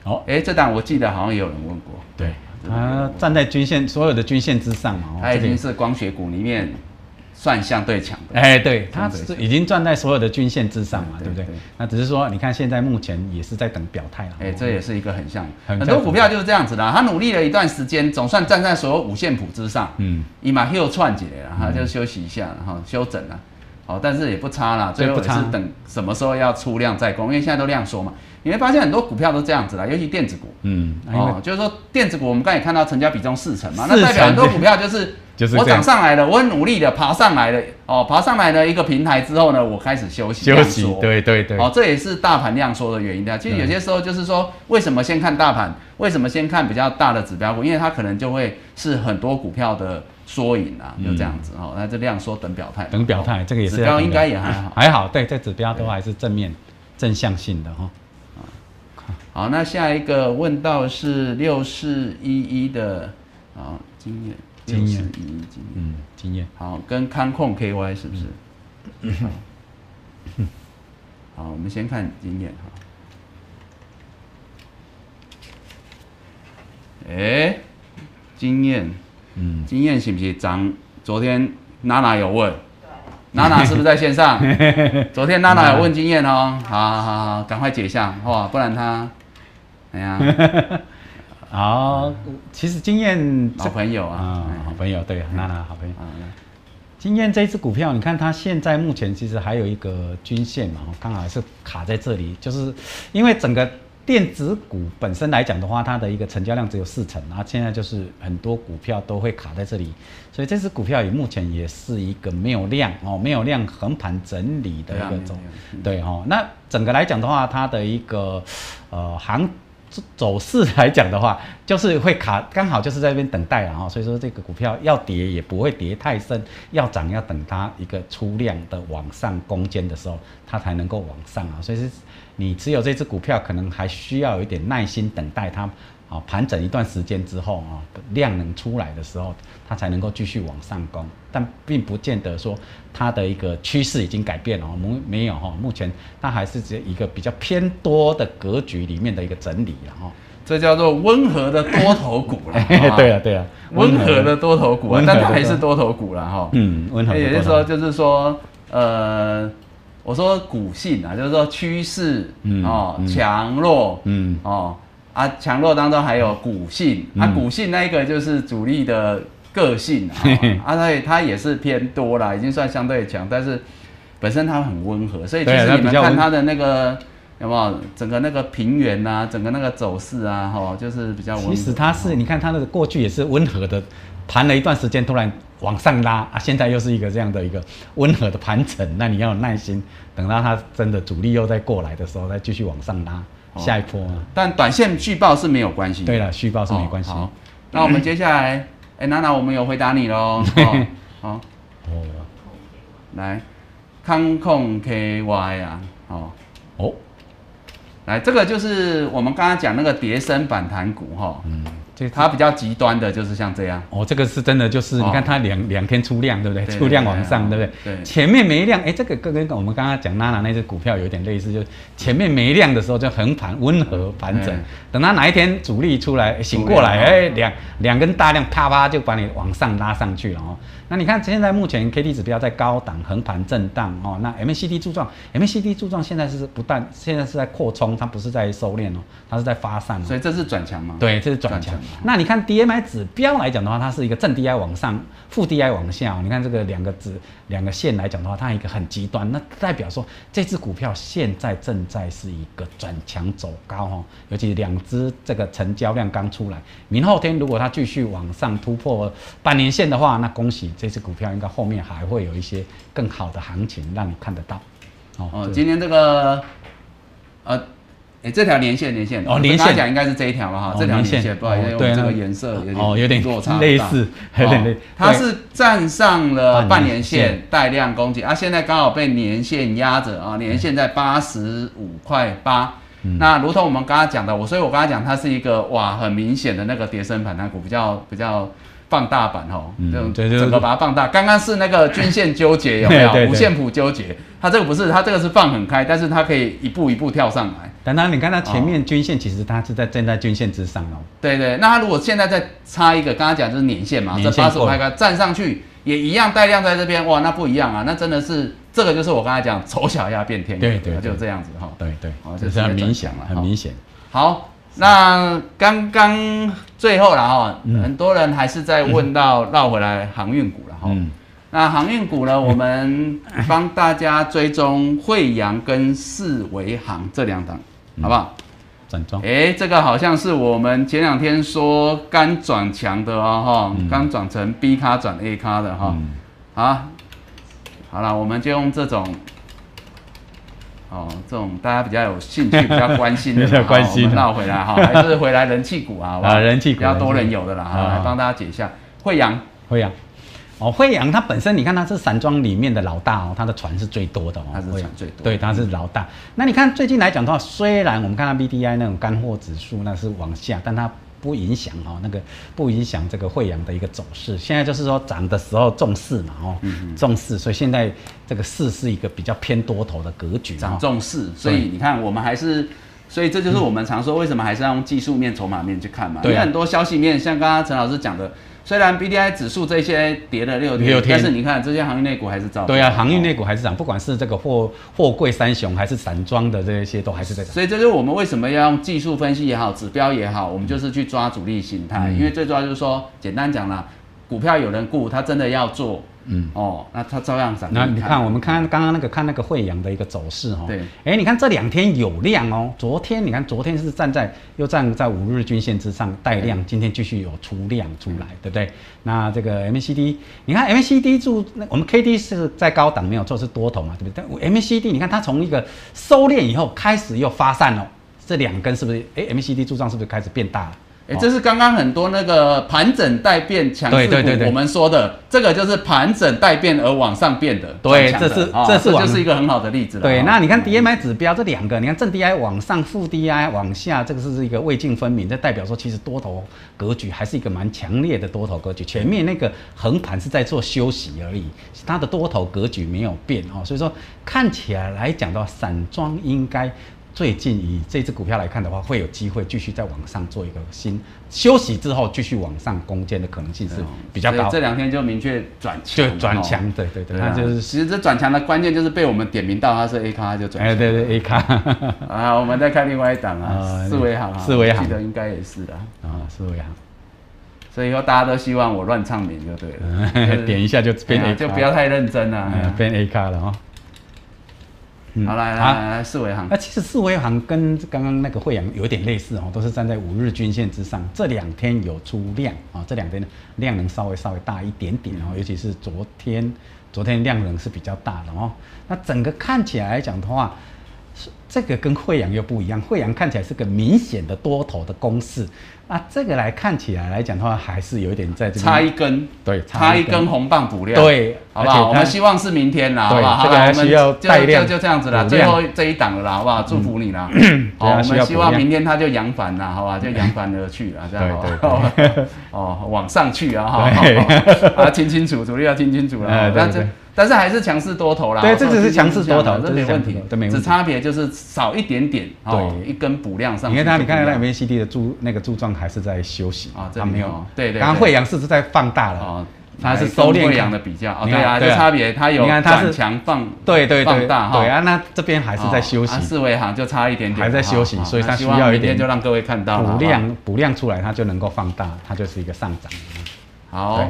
哦，哎、欸，这档我记得好像也有人问过，对，它站在均线所有的均线之上嘛，它已经是光学股里面。 算相对强的，哎、欸，对，它是已经站在所有的均线之上嘛，对不对？那只是说，你看现在目前也是在等表态了，哎、欸，这也是一个很像很多股票就是这样子啦，它努力了一段时间，总算站在所有五线谱之上，嗯，一马又串起来了，哈，就休息一下，哈，休整了，好，但是也不差啦，最后也是等什么时候要出量再攻，因为现在都量缩嘛，你会发现很多股票都这样子啦，尤其电子股，嗯，哦，就是说电子股我们刚才也看到成交比重四成嘛，那代表很多股票就是。 就是我涨上来了，我很努力的爬上来了，哦，爬上来了一个平台之后呢，我开始休息。休息，对对对。哦，这也是大盘量缩的原因的。其实有些时候就是说，为什么先看大盘？为什么先看比较大的指标股？因为它可能就会是很多股票的缩影啊，就这样子哦。那这量缩等表态。等表态，这个也是。指标应该也还好。还好，对，这指标都还是正面、正向性的哈。好，那下一个问到是六四一一的啊，今年。 经验，嗯，经验。好，跟康控 K Y 是不是？嗯、好，好，我们先看经验哈。哎、欸，经验，嗯，经验是不是涨？昨天娜娜有问，娜娜是不是在线上？昨天娜娜有问经验哦，好好好，赶快解一下，哇，不然她，哎呀。好，其实经验好朋友啊，好朋友对，娜娜好朋友。经验这一只股票，你看它现在目前其实还有一个均线嘛，刚好是卡在这里，就是因为整个电子股本身来讲的话，它的一个成交量只有四成，然后现在就是很多股票都会卡在这里，所以这只股票也目前也是一个没有量哦，没有量横盘整理的一个走，对哦。那整个来讲的话，它的一个呃行。 走势来讲的话，就是会卡，刚好就是在那边等待了哈、哦，所以说这个股票要跌也不会跌太深，要涨要等它一个出量的往上攻坚的时候，它才能够往上啊、哦，所以是你持有这只股票可能还需要有一点耐心等待它啊盘整一段时间之后啊、哦、量能出来的时候，它才能够继续往上攻，但并不见得说它的一个趋势已经改变了、哦，没没有哈、哦，目前它还是只有一个比较偏多的格局里面的一个整理。 然后，这叫做温和的多头股了。对啊，对啊，温和的多头股，但它还是多头股了哈。嗯，温和。也就是说，就是说，呃，我说股性啊，就是说趋势，哦，强弱，嗯，哦，啊，强弱当中还有股性，啊，股性那一个就是主力的个性啊，所以它也是偏多啦，已经算相对强，但是本身它很温和，所以其实你们看它的那个。 有没有整个那个平原啊，整个那个走势啊，吼，就是比较温和。其实它是，你看它的过去也是温和的，盘了一段时间，突然往上拉啊，现在又是一个这样的一个温和的盘整，那你要有耐心，等到它真的主力又再过来的时候，再继续往上拉、哦、下一波、啊。但短线续报是没有关系。对了，续报是没关系、哦。好，那我们接下来，哎、欸，娜娜，我们有回答你喽。哦，好，哦，来，康控 K Y 啊，哦，哦。 来，这个就是我们刚刚讲那个跌升反弹股哈，嗯，它比较极端的就是像这样。哦，这个是真的，就是你看它两两天出量，对不对？出量往上，对不对？对。前面没量，哎，这个跟跟我们刚刚讲娜娜那只股票有点类似，就是前面没量的时候就横盘温和盘整，等它哪一天主力出来醒过来，哎，两两根大量啪啪就把你往上拉上去了哦。那你看现在目前 K D 指标在高档横盘震荡哦，那 M A C D 柱状 ，M A C D 柱状现在是不但现在是在扩充。 它不是在收敛哦，它是在发散、哦，所以这是转强嘛？对，这是转强。那你看 D M I 指标来讲的话，它是一个正 D I 往上，负 D I 往下、哦。你看这个两个指两个线来讲的话，它一个很极端，那代表说这只股票现在正在是一个转强走高哈、哦。尤其两只这个成交量刚出来，明后天如果它继续往上突破半年线的话，那恭喜这只股票应该后面还会有一些更好的行情让你看得到。哦，哦今天这个呃。 哎，这条连线连线哦，连线讲应该是这一条吧哈，这条连线不好意思，这个颜色哦有点落差，类似，有点类，它是站上了半年线带量攻击啊，现在刚好被年线压着啊，年线在八十五块八，那如同我们刚刚讲的，我所以我刚刚讲它是一个哇很明显的那个跌升盘那股，比较比较放大版哦，这种整个把它放大，刚刚是那个均线纠结有没有？五线谱纠结，它这个不是，它这个是放很开，但是它可以一步一步跳上来。 等等，你看它前面均线，其实它是在站在均线之上哦。对对，那它如果现在再插一个，刚刚讲就是年线嘛，这八十五块高站上去也一样带量在这边，哇，那不一样啊，那真的是这个就是我刚才讲丑小鸭变天鹅，对对，就这样子哈。对对，哦，就是很明显了，很明显。好，那刚刚最后了哈，很多人还是在问到绕回来航运股了哈。 那航运股呢？我们帮大家追踪惠阳跟四维航这两档，好不好？转庄、嗯。哎、欸，这个好像是我们前两天说刚转强的哦，哈，刚转成 B 咖转 A 咖的哈、哦。嗯、好，好了，我们就用这种，哦，这种大家比较有兴趣、比较关心的，比较关心绕回来哈，还是回来人气股啊，啊，人气股比较多人有的啦，哈，来帮大家解一下惠阳，惠阳。 哦，惠阳它本身，你看它是散装里面的老大哦，它的船是最多的哦，它是船最多，对，它是老大。那你看最近来讲的话，虽然我们看到 B D I 那种干货指数那是往下，但它不影响哦，那个不影响这个惠阳的一个走势。现在就是说涨的时候重视嘛哦，嗯嗯重视，所以现在这个市是一个比较偏多头的格局、哦，涨重市，所以你看我们还是。 所以这就是我们常说，为什么还是要用技术面、筹码面去看嘛？因为很多消息面，像刚刚陈老师讲的，虽然 B D I 指数这些跌了六天，但是你看这些航运类股还是涨。对啊，航运类股还是涨，不管是这个货货柜三雄，还是散装的这些，都还是在涨。所以这就是我们为什么要用技术分析也好，指标也好，我们就是去抓主力形态，嗯、因为最主要就是说，简单讲啦，股票有人顾，他真的要做。 嗯哦，那它照样涨。那你看，我们看刚刚那个看那个惠阳的一个走势哈、哦。对。哎，你看这两天有量哦。昨天你看，昨天是站在又站在五日均线之上带量，今天继续有出量出来，嗯、对不对？那这个 M A C D， 你看 M A C D 住那我们 K D 是在高档没有做是多头嘛，对不对？但 M A C D 你看它从一个收敛以后开始又发散了、哦，这两根是不是？哎 ，M A C D 柱状是不是开始变大了？ 哎，这是刚刚很多那个盘整带变强势股，我们说的这个就是盘整带变而往上变的。对，这是这是就是一个很好的例子了。对，那你看 D M I 指标这两个，你看正 D I 往上，负 D I 往下，这个是一个未尽分明，这代表说其实多头格局还是一个蛮强烈的多头格局。前面那个横盘是在做休息而已，它的多头格局没有变哦，所以说看起来来讲到散装应该。 最近以这只股票来看的话，会有机会继续再往上做一个新休息之后，继续往上攻坚的可能性是比较高。这两天就明确转强，就转强，对对对，它就是其实这转强的关键就是被我们点名到它是 A 咖就转。哎，对对 A 咖啊，我们再看另外一档啊，四维航，四维航，记得应该也是的啊，四维航。所以以后大家都希望我乱唱名就对了，点一下就变 A， 就不要太认真了，变 A 咖了哦。 嗯、好来来来，四维航。那、啊、其实四维航跟刚刚那个惠阳有点类似哦，都是站在五日均线之上。这两天有出量啊、哦，这两天量能稍微稍微大一点点哦，尤其是昨天，昨天量能是比较大的哦。那整个看起来来讲的话，这个跟惠阳又不一样。惠阳看起来是个明显的多头的攻势啊，这个来看起来来讲的话，还是有点在这差一根，对，差一根红棒补量，对。 好不好？我们希望是明天啦，好不好？我们就就就这样子啦，最后这一档了啦，好不好？祝福你啦。好，我们希望明天他就扬帆啦，好吧？就扬帆而去啊，这样好吧？哦，往上去啊，哈。啊，清清楚楚，要清清楚了。但是但是还是强势多头啦。对，这只是强势多头，这没问题，这没问题。只差别就是少一点点，哦，一根补量上。你看它，你看那 M A C D 的柱那个柱状还是在休息啊，它没有。对对。刚刚惠阳是不是在放大了？ 放它是收敛阳的比较哦，对啊，这差别它有转强放对对放大哈，对啊，那这边还是在休息，四维行就差一点点，还在休息，所以它需要一点，就让各位看到补量补量出来，它就能够放大，它就是一个上涨。好，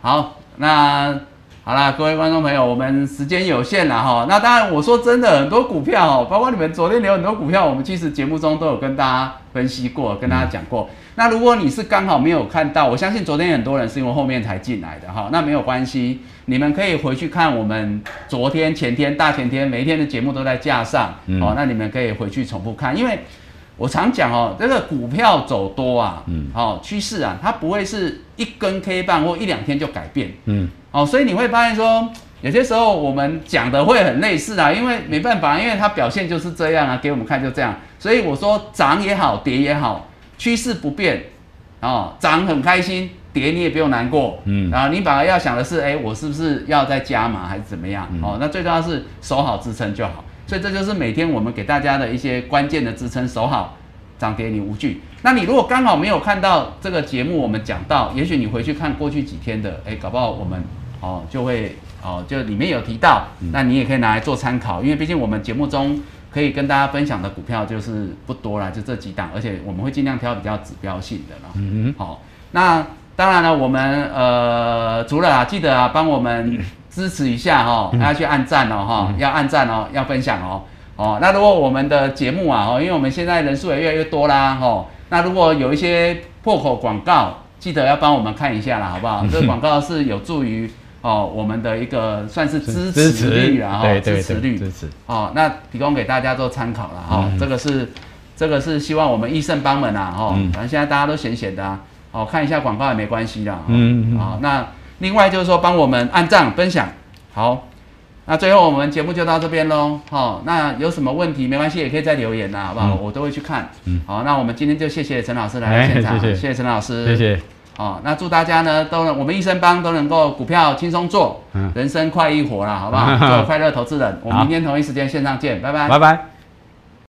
好，那好啦，各位观众朋友，我们时间有限啦哈，那当然我说真的，很多股票哦，包括你们昨天有很多股票，我们其实节目中都有跟大家分析过，跟大家讲过。嗯，那如果你是刚好没有看到，我相信昨天很多人是因为后面才进来的哈，那没有关系，你们可以回去看我们昨天、前天、大前天每一天的节目都在架上，嗯，哦，那你们可以回去重复看，因为我常讲哦，这个股票走多啊，嗯，哦，趋势啊，它不会是一根 K 棒或一两天就改变，嗯，哦，所以你会发现说，有些时候我们讲的会很类似啊，因为没办法，因为它表现就是这样啊，给我们看就这样，所以我说涨也好，跌也好。趋势不变，哦，涨很开心，跌你也不用难过，嗯，然后你反而要想的是，哎、欸，我是不是要再加码还是怎么样？嗯、哦，那最重要是守好支撑就好，所以这就是每天我们给大家的一些关键的支撑，守好涨跌你无惧。那你如果刚好没有看到这个节目，我们讲到，也许你回去看过去几天的，哎、欸，搞不好我们哦就会哦就里面有提到，嗯、那你也可以拿来做参考，因为毕竟我们节目中。可以跟大家分享的股票就是不多啦，就这几档，而且我们会尽量挑比较指标性的啦。嗯好、哦，那当然了，我们呃除了啊，记得啊帮我们支持一下哈、哦，要去按赞哦哈、哦，要按赞哦，要分享哦哦。那如果我们的节目啊哦，因为我们现在人数也越来越多啦哦，那如果有一些破口广告，记得要帮我们看一下啦，好不好？这广告是有助于哦，我们的一个算是支持率啦，哈，支持率，支持哦，那提供给大家做参考啦，哈、嗯哦，这个是，这个是希望我们益盛帮们啊，哈、哦，反正、嗯、现在大家都闲闲的啊，哦，看一下广告也没关系啦，哦、嗯，好、嗯哦，那另外就是说帮我们按赞分享，好，那最后我们节目就到这边喽，好、哦，那有什么问题没关系，也可以再留言啦，好不好？嗯、我都会去看，嗯，好、哦，那我们今天就谢谢陈老师来到现场，欸、谢谢，谢谢陈老师，谢谢。哦，那祝大家呢都能，我们益盛帮都能够股票轻松做，嗯、人生快意活啦，好不好？做快乐投资人，我们明天同一时间线上见，拜拜，拜拜。